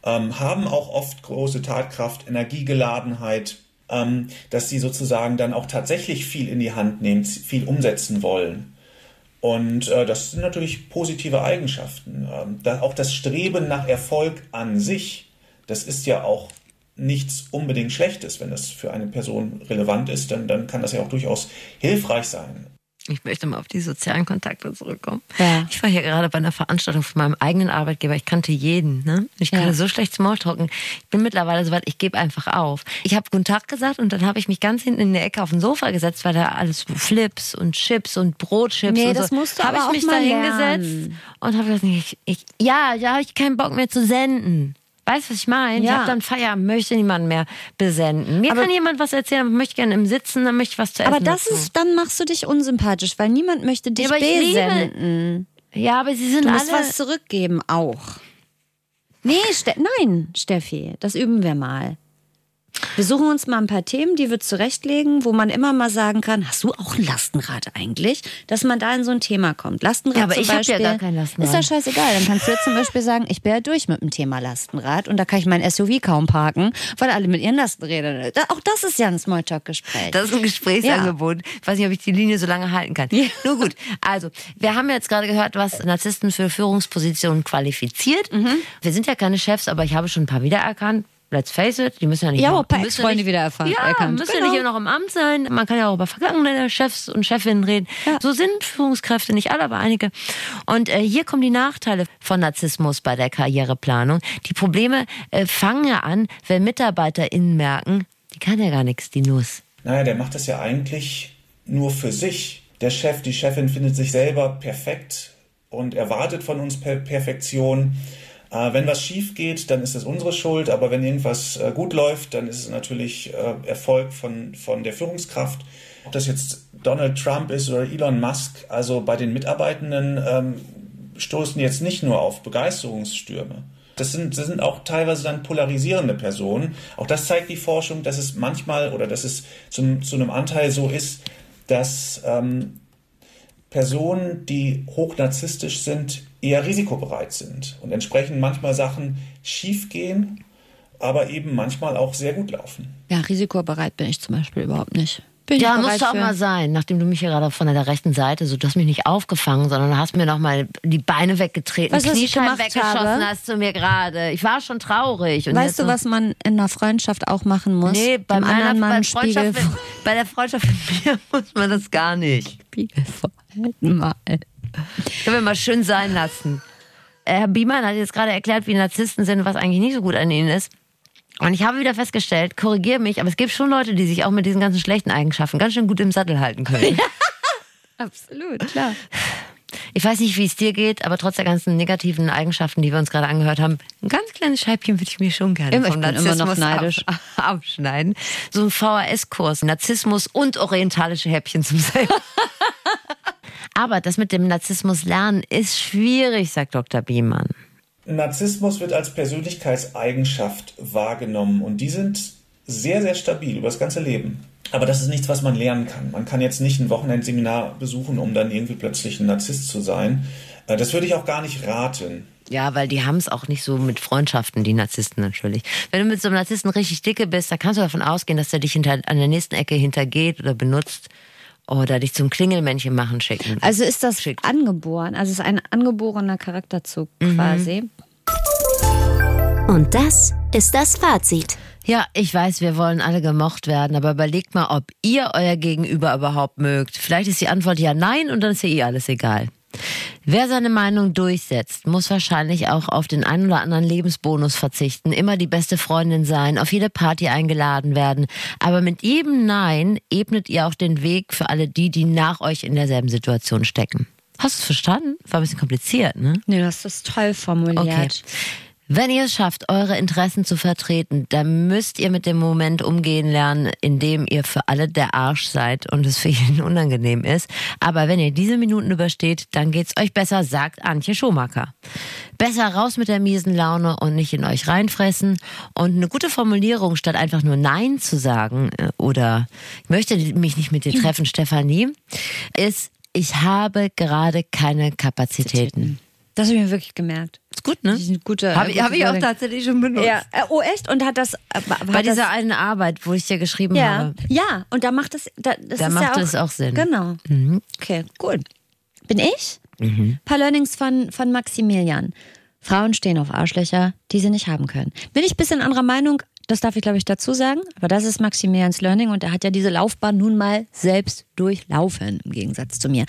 ähm, haben auch oft große Tatkraft, Energiegeladenheit, dass sie sozusagen dann auch tatsächlich viel in die Hand nehmen, viel umsetzen wollen. Und äh, das sind natürlich positive Eigenschaften. Ähm, da auch das Streben nach Erfolg an sich, das ist ja auch nichts unbedingt Schlechtes. Wenn das für eine Person relevant ist, dann, dann kann das ja auch durchaus hilfreich sein. Ich möchte mal auf die sozialen Kontakte zurückkommen. Ja. Ich war hier gerade bei einer Veranstaltung von meinem eigenen Arbeitgeber. Ich kannte jeden. Ne? Ich kann ja. so schlecht Smalltalken. Ich bin mittlerweile so weit, ich gebe einfach auf. Ich habe guten Tag gesagt und dann habe ich mich ganz hinten in der Ecke auf den Sofa gesetzt, weil da alles Flips und Chips und Brotchips nee, und so. Nee, das musst du aber auch mal lernen. Habe ich mich da hingesetzt und habe gesagt, ich, ich, ja, da habe ich keinen Bock mehr zu senden. Weißt du, was ich meine? Ja. Ich habe dann Feierabend, möchte niemanden mehr besenden. Mir aber kann jemand was erzählen, aber möchte gerne im Sitzen, dann möchte ich was zu essen. Aber das dazu. ist, dann machst du dich unsympathisch, weil niemand möchte dich ja, besenden. Ja, aber sie sind alle... Du musst alle was zurückgeben auch. Nee, Ste- nein, Steffi, das üben wir mal. Wir suchen uns mal ein paar Themen, die wir zurechtlegen, wo man immer mal sagen kann, hast du auch ein Lastenrad eigentlich? Dass man da in so ein Thema kommt. Lastenrad ja, aber zum ich Beispiel, hab ja gar kein Lastenrad. Ist ja scheißegal. Dann kannst du jetzt zum Beispiel sagen, ich bin ja durch mit dem Thema Lastenrad und da kann ich mein S U V kaum parken, weil alle mit ihren Lastenrädern. Auch das ist ja ein Smalltalk-Gespräch. Das ist ein Gesprächsangebot. Ja. Ich weiß nicht, ob ich die Linie so lange halten kann. Ja. Nur gut. Also, wir haben jetzt gerade gehört, was Narzissten für Führungspositionen qualifiziert. Mhm. Wir sind ja keine Chefs, aber ich habe schon ein paar wiedererkannt. Let's face it, die müssen ja nicht... Ja, paar Ex-Freunde wieder erfahren. Ja, erkannt. Müssen genau. ja nicht immer noch im Amt sein. Man kann ja auch über vergangene Chefs und Chefinnen reden. Ja. So sind Führungskräfte, nicht alle, aber einige. Und äh, hier kommen die Nachteile von Narzissmus bei der Karriereplanung. Die Probleme äh, fangen ja an, wenn MitarbeiterInnen merken, die kann ja gar nichts, die Nuss. Naja, der macht das ja eigentlich nur für sich. Der Chef, die Chefin findet sich selber perfekt und erwartet von uns per- Perfektion. Wenn was schief geht, dann ist es unsere Schuld, aber wenn irgendwas gut läuft, dann ist es natürlich Erfolg von, von der Führungskraft. Ob das jetzt Donald Trump ist oder Elon Musk, also bei den Mitarbeitenden ähm, stoßen jetzt nicht nur auf Begeisterungsstürme. Das sind, das sind auch teilweise dann polarisierende Personen. Auch das zeigt die Forschung, dass es manchmal oder dass es zum, zu einem Anteil so ist, dass ähm, Personen, die hoch narzisstisch sind, eher risikobereit sind und entsprechend manchmal Sachen schief gehen, aber eben manchmal auch sehr gut laufen. Ja, risikobereit bin ich zum Beispiel überhaupt nicht. Bin ja, musst du auch mal sein, nachdem du mich hier gerade von der rechten Seite, so du hast mich nicht aufgefangen, sondern hast mir nochmal die Beine weggetreten, weißt, Kniescheiben weggeschossen habe? Hast du mir gerade. Ich war schon traurig. Und weißt du, was man in einer Freundschaft auch machen muss? Nee, bei Dem meiner Mann Freundschaft mit, bei der Freundschaft mit mir muss man das gar nicht. Spiegel vorhalten mal. Können wir mal schön sein lassen. Herr Biemann hat jetzt gerade erklärt, wie Narzissten sind, was eigentlich nicht so gut an ihnen ist. Und ich habe wieder festgestellt, korrigiere mich, aber es gibt schon Leute, die sich auch mit diesen ganzen schlechten Eigenschaften ganz schön gut im Sattel halten können. Ja, absolut, klar. Ich weiß nicht, wie es dir geht, aber trotz der ganzen negativen Eigenschaften, die wir uns gerade angehört haben, ein ganz kleines Scheibchen würde ich mir schon gerne immer, vom Narzissmus immer noch neidisch ab, abschneiden. So ein V H S-Kurs, Narzissmus und orientalische Häppchen zum selben. Aber das mit dem Narzissmus lernen ist schwierig, sagt Doktor Biemann. Narzissmus wird als Persönlichkeitseigenschaft wahrgenommen und die sind sehr, sehr stabil über das ganze Leben. Aber das ist nichts, was man lernen kann. Man kann jetzt nicht ein Wochenendseminar besuchen, um dann irgendwie plötzlich ein Narzisst zu sein. Das würde ich auch gar nicht raten. Ja, weil die haben es auch nicht so mit Freundschaften, die Narzissten natürlich. Wenn du mit so einem Narzissten richtig dicke bist, dann kannst du davon ausgehen, dass der dich hinter, an der nächsten Ecke hintergeht oder benutzt. Oder dich zum Klingelmännchen machen schicken. Also ist das Schick. angeboren, also ist ein angeborener Charakterzug mhm. quasi. Und das ist das Fazit. Ja, ich weiß, wir wollen alle gemocht werden, aber überlegt mal, ob ihr euer Gegenüber überhaupt mögt. Vielleicht ist die Antwort ja nein und dann ist ja eh alles egal. Wer seine Meinung durchsetzt, muss wahrscheinlich auch auf den einen oder anderen Lebensbonus verzichten, immer die beste Freundin sein, auf jede Party eingeladen werden. Aber mit jedem Nein ebnet ihr auch den Weg für alle die, die nach euch in derselben Situation stecken. Hast du es verstanden? War ein bisschen kompliziert, ne? Nee, du hast das toll formuliert. Okay. Wenn ihr es schafft, eure Interessen zu vertreten, dann müsst ihr mit dem Moment umgehen lernen, in dem ihr für alle der Arsch seid und es für jeden unangenehm ist. Aber wenn ihr diese Minuten übersteht, dann geht's euch besser, sagt Antje Schomaker. Besser raus mit der miesen Laune und nicht in euch reinfressen. Und eine gute Formulierung, statt einfach nur Nein zu sagen oder ich möchte mich nicht mit dir treffen, Stefanie, ist, ich habe gerade keine Kapazitäten. Das habe ich mir wirklich gemerkt. Ist gut, ne? Gute, habe äh, hab ich auch tatsächlich schon benutzt. Ja. Oh, echt? Und hat das... Äh, hat Bei dieser das, einen Arbeit, wo ich dir geschrieben ja. habe. Ja, und da macht es... Da, das da ist macht ja es auch, auch Sinn. Genau. Mhm. Okay, gut. Bin ich? Mhm. Ein paar Learnings von, von Maximilian. Frauen stehen auf Arschlöcher, die sie nicht haben können. Bin ich ein bisschen anderer Meinung, das darf ich, glaube ich, dazu sagen. Aber das ist Maximilians Learning und er hat ja diese Laufbahn nun mal selbst durchlaufen, im Gegensatz zu mir.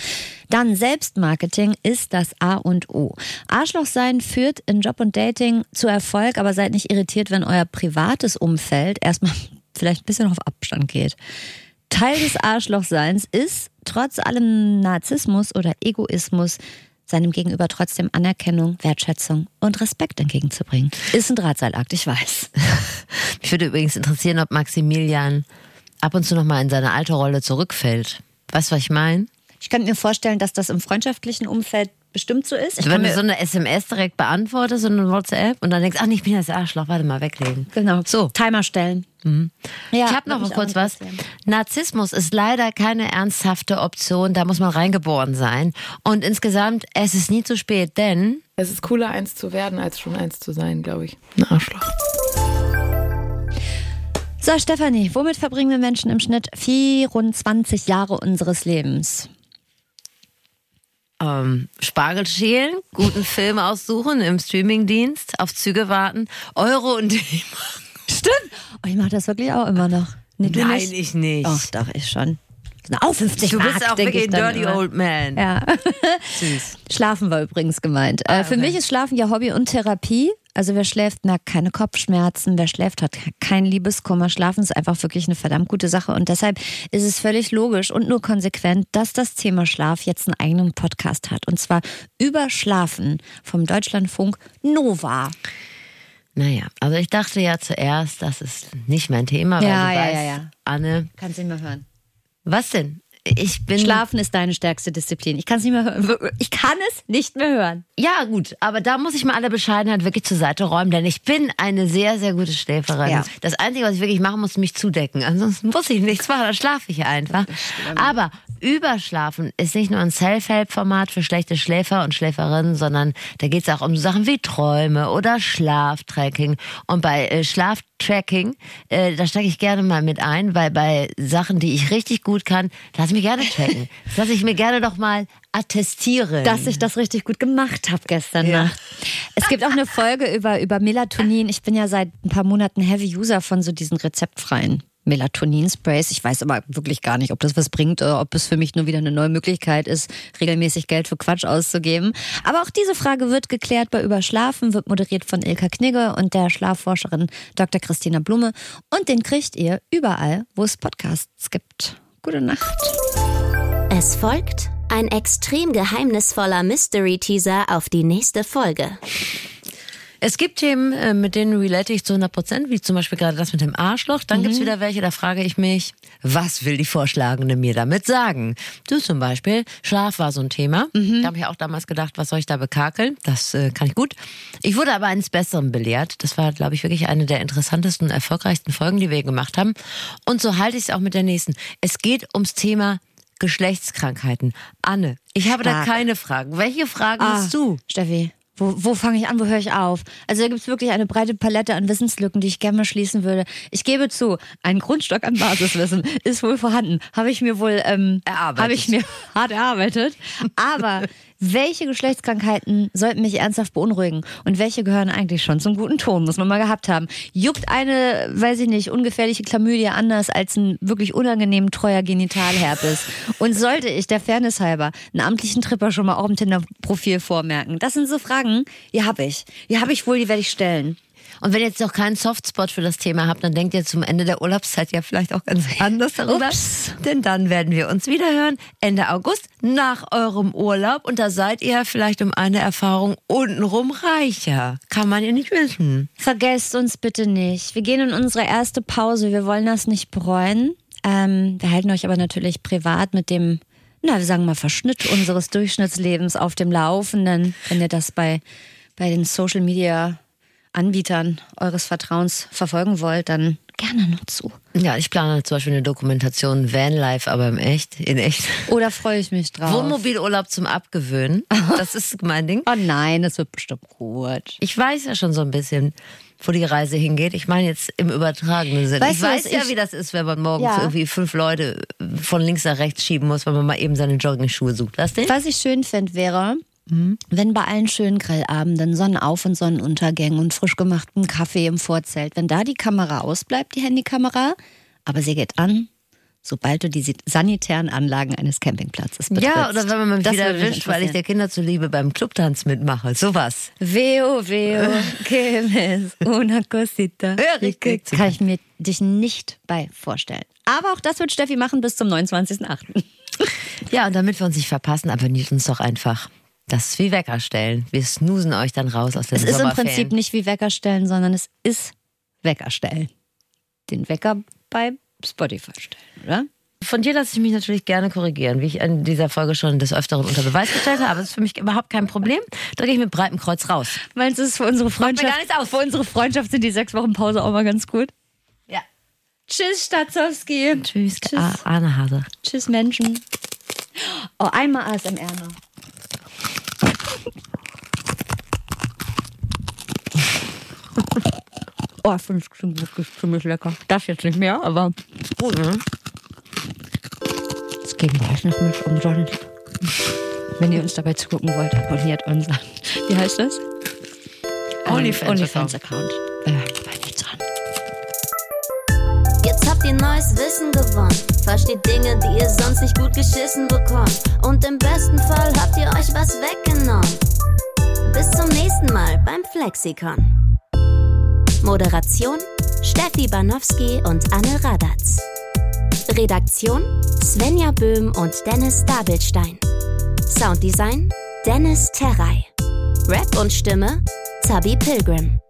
Dann Selbstmarketing ist das A und O. Arschloch sein führt in Job und Dating zu Erfolg, aber seid nicht irritiert, wenn euer privates Umfeld erstmal vielleicht ein bisschen auf Abstand geht. Teil des Arschlochseins ist, trotz allem Narzissmus oder Egoismus, seinem Gegenüber trotzdem Anerkennung, Wertschätzung und Respekt entgegenzubringen. Ist ein Drahtseilakt, ich weiß. Mich würde übrigens interessieren, ob Maximilian ab und zu nochmal in seine alte Rolle zurückfällt. Weißt du, was ich meine? Ich könnte mir vorstellen, dass das im freundschaftlichen Umfeld bestimmt so ist. Ich Wenn kann du so eine S M S direkt beantwortest und eine WhatsApp und dann denkst, ach nee, ich bin das Arschloch, warte mal, weglegen. Genau, so. Timer stellen. Mhm. Ja, ich habe noch ich kurz was. Narzissmus ist leider keine ernsthafte Option, da muss man reingeboren sein. Und insgesamt, es ist nie zu spät, denn... Es ist cooler, eins zu werden, als schon eins zu sein, glaube ich. Ein Arschloch. So, Stefanie, womit verbringen wir Menschen im Schnitt vierundzwanzig Jahre unseres Lebens? Ähm, Spargel schälen, guten Film aussuchen im Streamingdienst, auf Züge warten, Euro und D-Mark. Stimmt. Oh, ich mache das wirklich auch immer noch. Nee, du Nein, nicht? ich nicht. Ach, doch, ich schon. Genau, fünfzig Mark, du bist auch wirklich ein dirty immer. old man. Ja. Süß. Schlafen war übrigens gemeint. Ah, okay. Für mich ist Schlafen ja Hobby und Therapie. Also wer schläft, merkt keine Kopfschmerzen, wer schläft, hat kein Liebeskummer. Schlafen ist einfach wirklich eine verdammt gute Sache und deshalb ist es völlig logisch und nur konsequent, dass das Thema Schlaf jetzt einen eigenen Podcast hat und zwar über Schlafen vom Deutschlandfunk Nova. Naja, also ich dachte ja zuerst, das ist nicht mein Thema, weil ja, du ja, weißt, ja, ja. Anne... Kannst nicht mehr hören. Was denn? Ich bin Schlafen ist deine stärkste Disziplin. Ich kann es nicht mehr hören. Ich kann es nicht mehr hören. Ja, gut, aber da muss ich mal alle Bescheidenheit wirklich zur Seite räumen, denn ich bin eine sehr, sehr gute Schläferin. Ja. Das Einzige, was ich wirklich machen muss, ist mich zudecken. Ansonsten muss ich nichts machen, dann schlafe ich einfach. Aber Überschlafen ist nicht nur ein Self-Help-Format für schlechte Schläfer und Schläferinnen, sondern da geht es auch um so Sachen wie Träume oder Schlaftracking. Und bei äh, Schlaftracking, äh, da steige ich gerne mal mit ein, weil bei Sachen, die ich richtig gut kann, lasse mich gerne checken. Das lasse ich mir gerne doch mal attestieren. Dass ich das richtig gut gemacht habe gestern ja. Nacht. Es gibt auch eine Folge über, über Melatonin. Ich bin ja seit ein paar Monaten Heavy User von so diesen rezeptfreien Melatonin-Sprays. Ich weiß aber wirklich gar nicht, ob das was bringt oder ob es für mich nur wieder eine neue Möglichkeit ist, regelmäßig Geld für Quatsch auszugeben. Aber auch diese Frage wird geklärt bei Überschlafen, wird moderiert von Ilka Knigge und der Schlafforscherin Doktor Christina Blume. Und den kriegt ihr überall, wo es Podcasts gibt. Gute Nacht. Es folgt ein extrem geheimnisvoller Mystery-Teaser auf die nächste Folge. Es gibt Themen, mit denen relate ich zu hundert Prozent, wie zum Beispiel gerade das mit dem Arschloch. Dann mhm. gibt es wieder welche, da frage ich mich, was will die Vorschlagende mir damit sagen? Du zum Beispiel, Schlaf war so ein Thema. Mhm. Da habe ich auch damals gedacht, was soll ich da bekakeln? Das äh, kann ich gut. Ich wurde aber eines Besseren belehrt. Das war, glaube ich, wirklich eine der interessantesten und erfolgreichsten Folgen, die wir gemacht haben. Und so halte ich es auch mit der nächsten. Es geht ums Thema Geschlechtskrankheiten. Anne, ich habe Stark. da keine Fragen. Welche Fragen ah, hast du? Steffi. Wo, wo fange ich an, wo höre ich auf? Also da gibt es wirklich eine breite Palette an Wissenslücken, die ich gerne mal schließen würde. Ich gebe zu, ein Grundstock an Basiswissen ist wohl vorhanden. Habe ich mir wohl ähm, erarbeitet. Habe ich mir hart erarbeitet. Aber welche Geschlechtskrankheiten sollten mich ernsthaft beunruhigen? Und welche gehören eigentlich schon zum guten Ton, muss man mal gehabt haben. Juckt eine, weiß ich nicht, ungefährliche Chlamydie anders als einen wirklich unangenehmen treuer Genitalherpes? Und sollte ich, der Fairness halber, einen amtlichen Tripper schon mal auch im Tinder-Profil vormerken? Das sind so Fragen. Ja, habe ich. Ja, habe ich wohl, die werde ich stellen. Und wenn ihr jetzt noch keinen Softspot für das Thema habt, dann denkt ihr zum Ende der Urlaubszeit ja vielleicht auch ganz anders darüber. Ups. Denn dann werden wir uns wiederhören Ende August nach eurem Urlaub. Und da seid ihr vielleicht um eine Erfahrung untenrum reicher. Kann man ja nicht wissen. Vergesst uns bitte nicht. Wir gehen in unsere erste Pause. Wir wollen das nicht bereuen. Ähm, wir halten euch aber natürlich privat mit dem... Na, wir sagen mal Verschnitt unseres Durchschnittslebens auf dem Laufenden, wenn ihr das bei, bei den Social-Media-Anbietern eures Vertrauens verfolgen wollt, dann gerne nur zu. Ja, ich plane zum Beispiel eine Dokumentation Vanlife, aber im echt, in echt. Oder freue ich mich drauf. Wohnmobilurlaub zum Abgewöhnen, das ist mein Ding. Oh nein, das wird bestimmt gut. Ich weiß ja schon so ein bisschen, wo die Reise hingeht. Ich meine jetzt im übertragenen Sinn. Weißt ich weiß ja, ich, wie das ist, wenn man morgens ja. irgendwie fünf Leute von links nach rechts schieben muss, wenn man mal eben seine Jogging-Schuhe sucht. Was, denn? Was ich schön fände, wäre, mhm. wenn bei allen schönen Grillabenden, Sonnenauf- und Sonnenuntergängen und frisch gemachten Kaffee im Vorzelt, wenn da die Kamera ausbleibt, die Handykamera, aber sie geht an, sobald du die sanitären Anlagen eines Campingplatzes betrittst. Ja, oder wenn man mich wieder erwischt, weil ich der Kinder zuliebe beim Clubtanz mitmache. Sowas. Veo, veo, que mes una cosita. Ja, richtig. Kann ich mir dich nicht bei vorstellen. Aber auch das wird Steffi machen bis zum neunundzwanzigsten achten Ja, und damit wir uns nicht verpassen, abonniert uns doch einfach. Das ist wie Weckerstellen. Wir snoosen euch dann raus aus den Sommerferien. Es ist im Prinzip nicht wie Weckerstellen, sondern es ist Weckerstellen. Den Wecker bei Spotify stellen, oder? Von dir lasse ich mich natürlich gerne korrigieren, wie ich in dieser Folge schon des Öfteren unter Beweis gestellt habe. Das ist für mich überhaupt kein Problem. Da gehe ich mit breitem Kreuz raus. Meinst du, es ist für unsere Freundschaft? Macht mir gar nichts aus. Für unsere Freundschaft sind die sechs Wochen Pause auch mal ganz gut. Ja. Tschüss, Stazowski. Tschüss, Tschüss. Arne Hase. Tschüss, Menschen. Oh, einmal A S M R noch. Oh, ich finde es wirklich ziemlich lecker. Das jetzt nicht mehr, aber... Oh, ja. Das geben wir jetzt nicht mit umsonst. Wenn ihr uns dabei zugucken wollt, abonniert unseren... Wie heißt das? OnlyFans-Account. Ja, bei nichts dran. Jetzt habt ihr neues Wissen gewonnen. Versteht Dinge, die ihr sonst nicht gut geschissen bekommt. Und im besten Fall habt ihr euch was weggenommen. Bis zum nächsten Mal beim Flexikon. Moderation Steffi Banowski und Anne Radatz. Redaktion Svenja Böhm und Dennis Dabelstein. Sounddesign Dennis Terrey. Rap und Stimme Zabi Pilgrim.